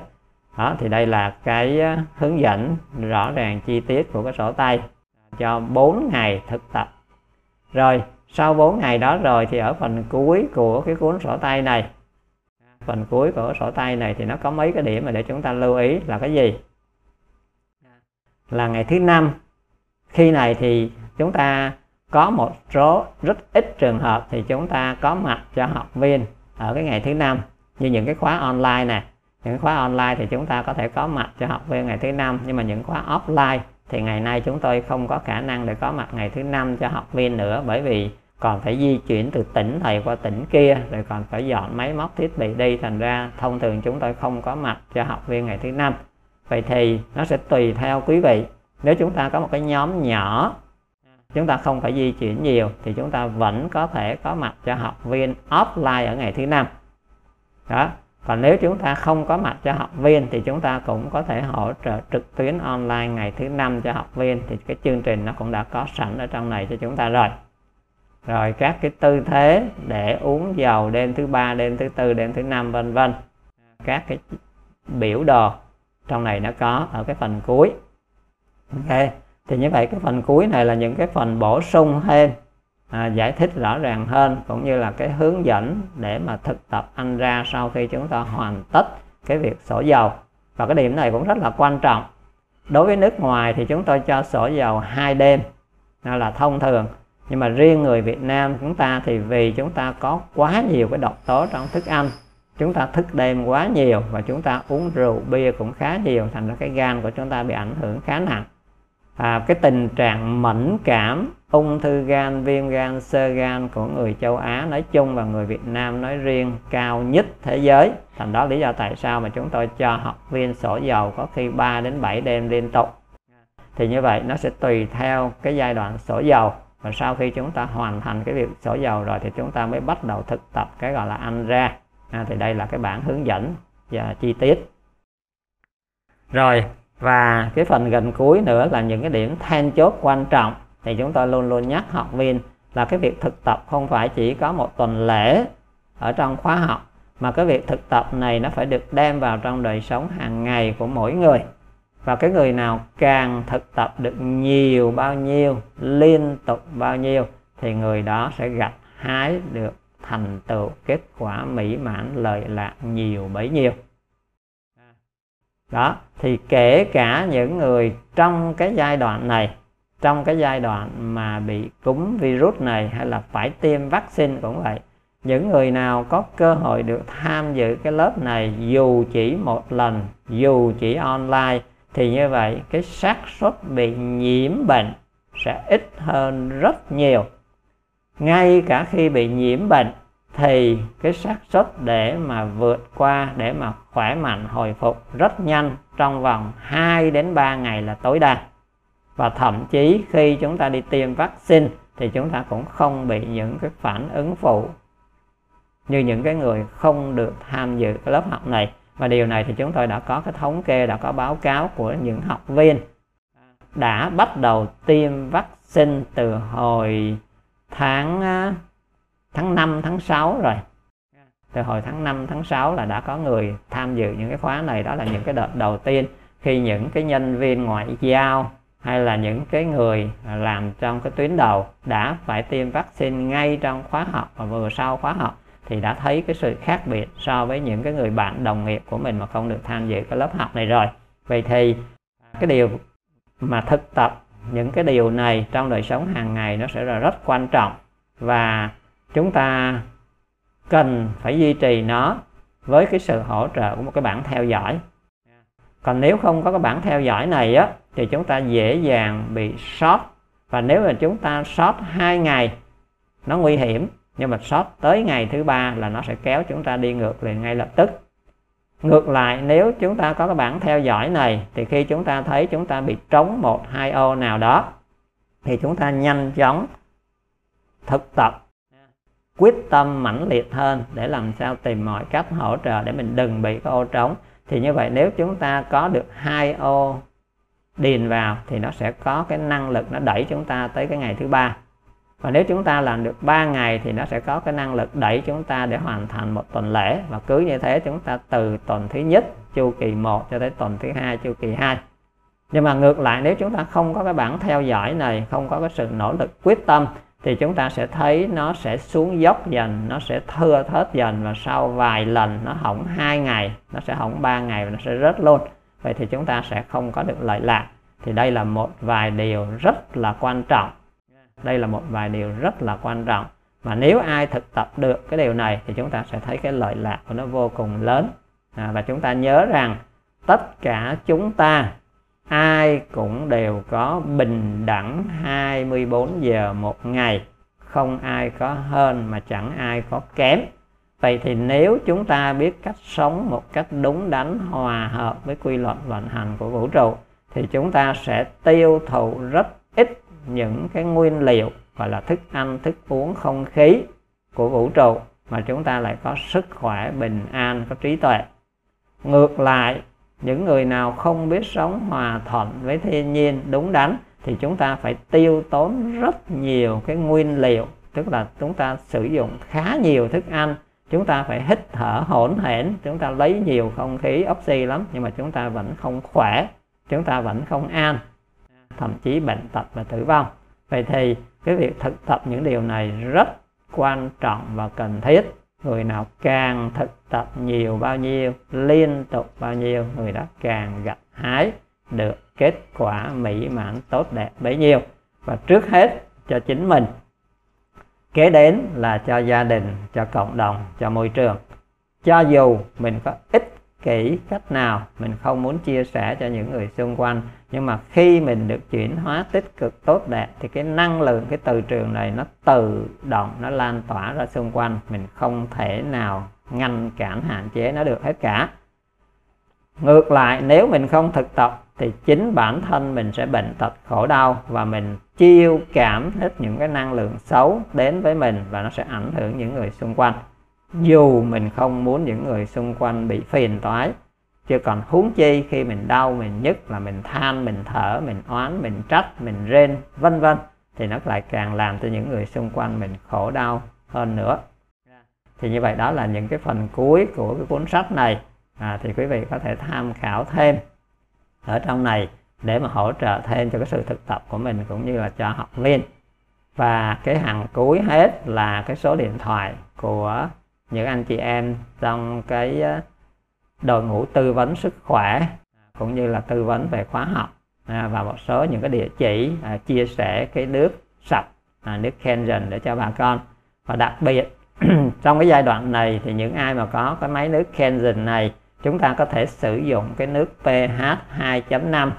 Đó, thì đây là cái hướng dẫn rõ ràng chi tiết của cái sổ tay cho bốn ngày thực tập. Rồi, sau bốn ngày đó rồi thì ở phần cuối của cái cuốn sổ tay này, phần cuối của sổ tay này thì nó có mấy cái điểm mà để chúng ta lưu ý là cái gì? Là ngày thứ năm, khi này thì chúng ta có một số rất ít trường hợp thì chúng ta có mặt cho học viên ở cái ngày thứ năm, như những cái khóa online này. Những khóa online thì chúng ta có thể có mặt cho học viên ngày thứ năm, nhưng mà những khóa offline thì ngày nay chúng tôi không có khả năng để có mặt ngày thứ năm cho học viên nữa, bởi vì còn phải di chuyển từ tỉnh này qua tỉnh kia, rồi còn phải dọn máy móc thiết bị đi, thành ra thông thường chúng tôi không có mặt cho học viên ngày thứ năm. Vậy thì nó sẽ tùy theo quý vị. Nếu chúng ta có một cái nhóm nhỏ, chúng ta không phải di chuyển nhiều thì chúng ta vẫn có thể có mặt cho học viên offline ở ngày thứ năm. Đó. Còn nếu chúng ta không có mặt cho học viên thì chúng ta cũng có thể hỗ trợ trực tuyến online ngày thứ năm cho học viên. Thì cái chương trình nó cũng đã có sẵn ở trong này cho chúng ta rồi. Rồi các cái tư thế để uống dầu đêm thứ ba, đêm thứ tư, đêm thứ năm, vân vân. Các cái biểu đồ trong này nó có ở cái phần cuối. Ok, thì như vậy cái phần cuối này là những cái phần bổ sung thêm, à, giải thích rõ ràng hơn, cũng như là cái hướng dẫn để mà thực tập ăn ra sau khi chúng ta hoàn tất cái việc sổ dầu. Và cái điểm này cũng rất là quan trọng. Đối với nước ngoài thì chúng tôi cho sổ dầu hai đêm là thông thường, nhưng mà riêng người Việt Nam chúng ta thì vì chúng ta có quá nhiều cái độc tố trong thức ăn, chúng ta thức đêm quá nhiều và chúng ta uống rượu bia cũng khá nhiều, thành ra cái gan của chúng ta bị ảnh hưởng khá nặng. À, cái tình trạng mẫn cảm, ung thư gan, viêm gan, xơ gan của người châu Á nói chung và người Việt Nam nói riêng cao nhất thế giới. Thành đó lý do tại sao mà chúng tôi cho học viên sổ dầu có khi ba đến bảy đêm liên tục. Thì như vậy nó sẽ tùy theo cái giai đoạn sổ dầu, và sau khi chúng ta hoàn thành cái việc sổ dầu rồi thì chúng ta mới bắt đầu thực tập cái gọi là ăn ra. À, thì đây là cái bản hướng dẫn và chi tiết. Rồi, và cái phần gần cuối nữa là những cái điểm then chốt quan trọng. Thì chúng tôi luôn luôn nhắc học viên là cái việc thực tập không phải chỉ có một tuần lễ ở trong khóa học, mà cái việc thực tập này nó phải được đem vào trong đời sống hàng ngày của mỗi người. Và cái người nào càng thực tập được nhiều bao nhiêu, liên tục bao nhiêu, thì người đó sẽ gặt hái được thành tựu kết quả mỹ mãn lợi lạc nhiều bấy nhiêu. Đó, thì kể cả những người trong cái giai đoạn này, trong cái giai đoạn mà bị cúm virus này hay là phải tiêm vaccine cũng vậy, những người nào có cơ hội được tham dự cái lớp này dù chỉ một lần, dù chỉ online, thì như vậy cái xác suất bị nhiễm bệnh sẽ ít hơn rất nhiều. Ngay cả khi bị nhiễm bệnh thì cái xác suất để mà vượt qua, để mà khỏe mạnh hồi phục rất nhanh, trong vòng hai đến ba ngày là tối đa. Và thậm chí khi chúng ta đi tiêm vaccine thì chúng ta cũng không bị những cái phản ứng phụ như những cái người không được tham dự cái lớp học này. Và điều này thì chúng tôi đã có cái thống kê, đã có báo cáo của những học viên đã bắt đầu tiêm vaccine từ hồi tháng tháng năm, tháng sáu rồi. Từ hồi tháng năm, tháng sáu là đã có người tham dự những cái khóa này. Đó là những cái đợt đầu tiên khi những cái nhân viên ngoại giao hay là những cái người làm trong cái tuyến đầu đã phải tiêm vaccine ngay trong khóa học và vừa sau khóa học, thì đã thấy cái sự khác biệt so với những cái người bạn đồng nghiệp của mình mà không được tham dự cái lớp học này rồi. Vậy thì cái điều mà thực tập những cái điều này trong đời sống hàng ngày nó sẽ là rất quan trọng, và chúng ta cần phải duy trì nó với cái sự hỗ trợ của một cái bảng theo dõi. Còn nếu không có cái bảng theo dõi này á, thì chúng ta dễ dàng bị sót. Và nếu mà chúng ta sót hai ngày nó nguy hiểm, nhưng mà sót tới ngày thứ ba là nó sẽ kéo chúng ta đi ngược liền ngay lập tức. Ngược lại, nếu chúng ta có cái bảng theo dõi này thì khi chúng ta thấy chúng ta bị trống một hai ô nào đó thì chúng ta nhanh chóng thực tập, quyết tâm mãnh liệt hơn để làm sao tìm mọi cách hỗ trợ để mình đừng bị cái ô trống. Thì như vậy nếu chúng ta có được hai ô điền vào thì nó sẽ có cái năng lực nó đẩy chúng ta tới cái ngày thứ ba. Và nếu chúng ta làm được ba ngày thì nó sẽ có cái năng lực đẩy chúng ta để hoàn thành một tuần lễ. Và cứ như thế chúng ta từ tuần thứ nhất chu kỳ một cho tới tuần thứ hai chu kỳ hai. Nhưng mà ngược lại, nếu chúng ta không có cái bảng theo dõi này, không có cái sự nỗ lực quyết tâm, thì chúng ta sẽ thấy nó sẽ xuống dốc dần, nó sẽ thưa thớt dần, và sau vài lần nó hỏng hai ngày, nó sẽ hỏng ba ngày và nó sẽ rớt luôn. Vậy thì chúng ta sẽ không có được lợi lạc. Thì đây là một vài điều rất là quan trọng. Đây là một vài điều rất là quan trọng. Mà nếu ai thực tập được cái điều này thì chúng ta sẽ thấy cái lợi lạc của nó vô cùng lớn. à, Và chúng ta nhớ rằng tất cả chúng ta ai cũng đều có bình đẳng hai mươi bốn giờ một ngày. Không ai có hơn mà chẳng ai có kém. Vậy thì nếu chúng ta biết cách sống một cách đúng đắn, hòa hợp với quy luật vận hành của vũ trụ, thì chúng ta sẽ tiêu thụ rất ít những cái nguyên liệu gọi là thức ăn, thức uống, không khí của vũ trụ, mà chúng ta lại có sức khỏe, bình an, có trí tuệ. Ngược lại, những người nào không biết sống hòa thuận với thiên nhiên đúng đắn thì chúng ta phải tiêu tốn rất nhiều cái nguyên liệu, tức là chúng ta sử dụng khá nhiều thức ăn, chúng ta phải hít thở hổn hển, chúng ta lấy nhiều không khí, oxy lắm, nhưng mà chúng ta vẫn không khỏe, chúng ta vẫn không an, thậm chí bệnh tật và tử vong. Vậy thì cái việc thực tập những điều này rất quan trọng và cần thiết. Người nào càng thực tập nhiều bao nhiêu, liên tục bao nhiêu, người đó càng gặt hái được kết quả mỹ mãn tốt đẹp bấy nhiêu. Và trước hết cho chính mình, kế đến là cho gia đình, cho cộng đồng, cho môi trường. Cho dù mình có ích kỷ cách nào, mình không muốn chia sẻ cho những người xung quanh, nhưng mà khi mình được chuyển hóa tích cực tốt đẹp thì cái năng lượng, cái từ trường này nó tự động, nó lan tỏa ra xung quanh. Mình không thể nào ngăn cản, hạn chế nó được hết cả. Ngược lại, nếu mình không thực tập thì chính bản thân mình sẽ bệnh tật khổ đau, và mình chiêu cảm hết những cái năng lượng xấu đến với mình, và nó sẽ ảnh hưởng những người xung quanh. Dù mình không muốn những người xung quanh bị phiền toái, chứ còn huống chi khi mình đau, mình nhức là mình than, mình thở, mình oán, mình trách, mình rên, vân vân, thì nó lại càng làm cho những người xung quanh mình khổ đau hơn nữa. Thì như vậy đó là những cái phần cuối của cái cuốn sách này. à, Thì quý vị có thể tham khảo thêm ở trong này để mà hỗ trợ thêm cho cái sự thực tập của mình cũng như là cho học viên. Và cái hàng cuối hết là cái số điện thoại của những anh chị em trong cái đội ngũ tư vấn sức khỏe cũng như là tư vấn về khóa học, và một số những cái địa chỉ chia sẻ cái nước sạch, nước Kenzen để cho bà con. Và đặc biệt trong cái giai đoạn này thì những ai mà có cái máy nước Kenzen này, chúng ta có thể sử dụng cái nước pH hai chấm năm.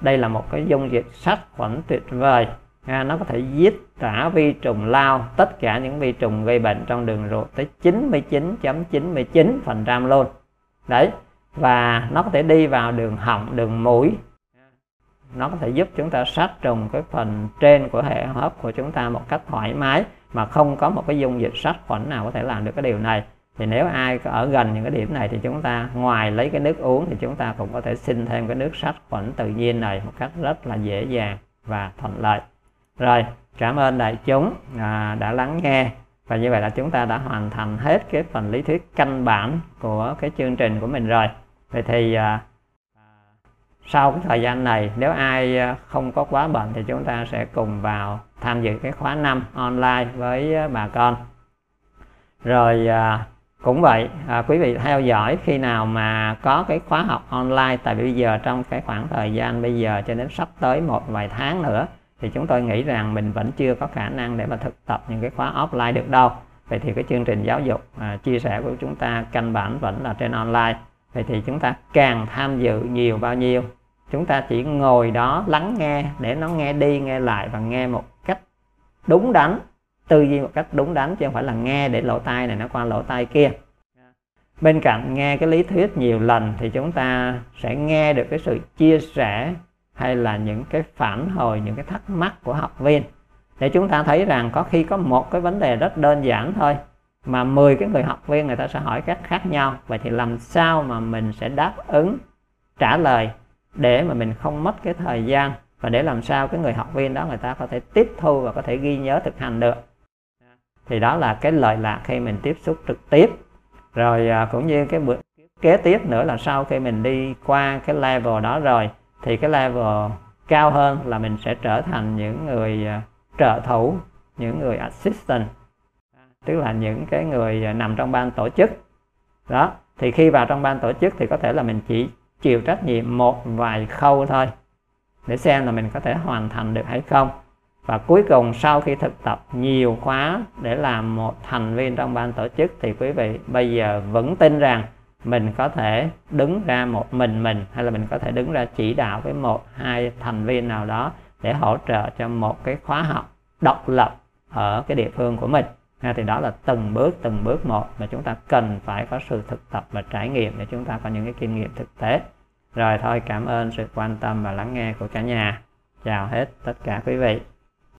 Đây là một cái dung dịch sát khuẩn tuyệt vời. À, nó có thể giết tả vi trùng lao, tất cả những vi trùng gây bệnh trong đường ruột tới chín mươi chín phẩy chín chín phần trăm luôn. Đấy, và nó có thể đi vào đường họng, đường mũi. Nó có thể giúp chúng ta sát trùng cái phần trên của hệ hô hấp của chúng ta một cách thoải mái, mà không có một cái dung dịch sát khuẩn nào có thể làm được cái điều này. Thì nếu ai ở gần những cái điểm này thì chúng ta ngoài lấy cái nước uống thì chúng ta cũng có thể xin thêm cái nước sát khuẩn tự nhiên này một cách rất là dễ dàng và thuận lợi. Rồi, cảm ơn đại chúng à, đã lắng nghe. Và như vậy là chúng ta đã hoàn thành hết cái phần lý thuyết căn bản của cái chương trình của mình rồi. Vậy thì à, Sau cái thời gian này, nếu ai không có quá bận thì chúng ta sẽ cùng vào tham dự cái khóa năm online với bà con. Rồi cũng vậy, quý vị theo dõi khi nào mà có cái khóa học online. Tại vì bây giờ trong cái khoảng thời gian bây giờ cho đến sắp tới một vài tháng nữa, thì chúng tôi nghĩ rằng mình vẫn chưa có khả năng để mà thực tập những cái khóa offline được đâu. Vậy thì cái chương trình giáo dục à, chia sẻ của chúng ta căn bản vẫn là trên online. Vậy thì chúng ta càng tham dự nhiều bao nhiêu, chúng ta chỉ ngồi đó lắng nghe để nó nghe đi nghe lại và nghe một cách đúng đắn, tư duy một cách đúng đắn, chứ không phải là nghe để lỗ tai này nó qua lỗ tai kia. Bên cạnh nghe cái lý thuyết nhiều lần thì chúng ta sẽ nghe được cái sự chia sẻ hay là những cái phản hồi, những cái thắc mắc của học viên, để chúng ta thấy rằng có khi có một cái vấn đề rất đơn giản thôi mà mười cái người học viên người ta sẽ hỏi cách khác nhau. Vậy thì làm sao mà mình sẽ đáp ứng trả lời để mà mình không mất cái thời gian, và để làm sao cái người học viên đó người ta có thể tiếp thu và có thể ghi nhớ thực hành được. Thì đó là cái lợi lạc khi mình tiếp xúc trực tiếp. Rồi cũng như cái bữa kế tiếp nữa là sau khi mình đi qua cái level đó rồi, thì cái level cao hơn là mình sẽ trở thành những người trợ thủ, những người assistant, tức là những cái người nằm trong ban tổ chức đó. Thì khi vào trong ban tổ chức thì có thể là mình chỉ chịu trách nhiệm một vài khâu thôi, để xem là mình có thể hoàn thành được hay không. Và cuối cùng sau khi thực tập nhiều khóa để làm một thành viên trong ban tổ chức, thì quý vị bây giờ vẫn tin rằng mình có thể đứng ra một mình mình, hay là mình có thể đứng ra chỉ đạo với một hai thành viên nào đó để hỗ trợ cho một cái khóa học độc lập ở cái địa phương của mình. Thì đó là từng bước từng bước một mà chúng ta cần phải có sự thực tập và trải nghiệm để chúng ta có những cái kinh nghiệm thực tế. Rồi thôi, cảm ơn sự quan tâm và lắng nghe của cả nhà. Chào hết tất cả quý vị.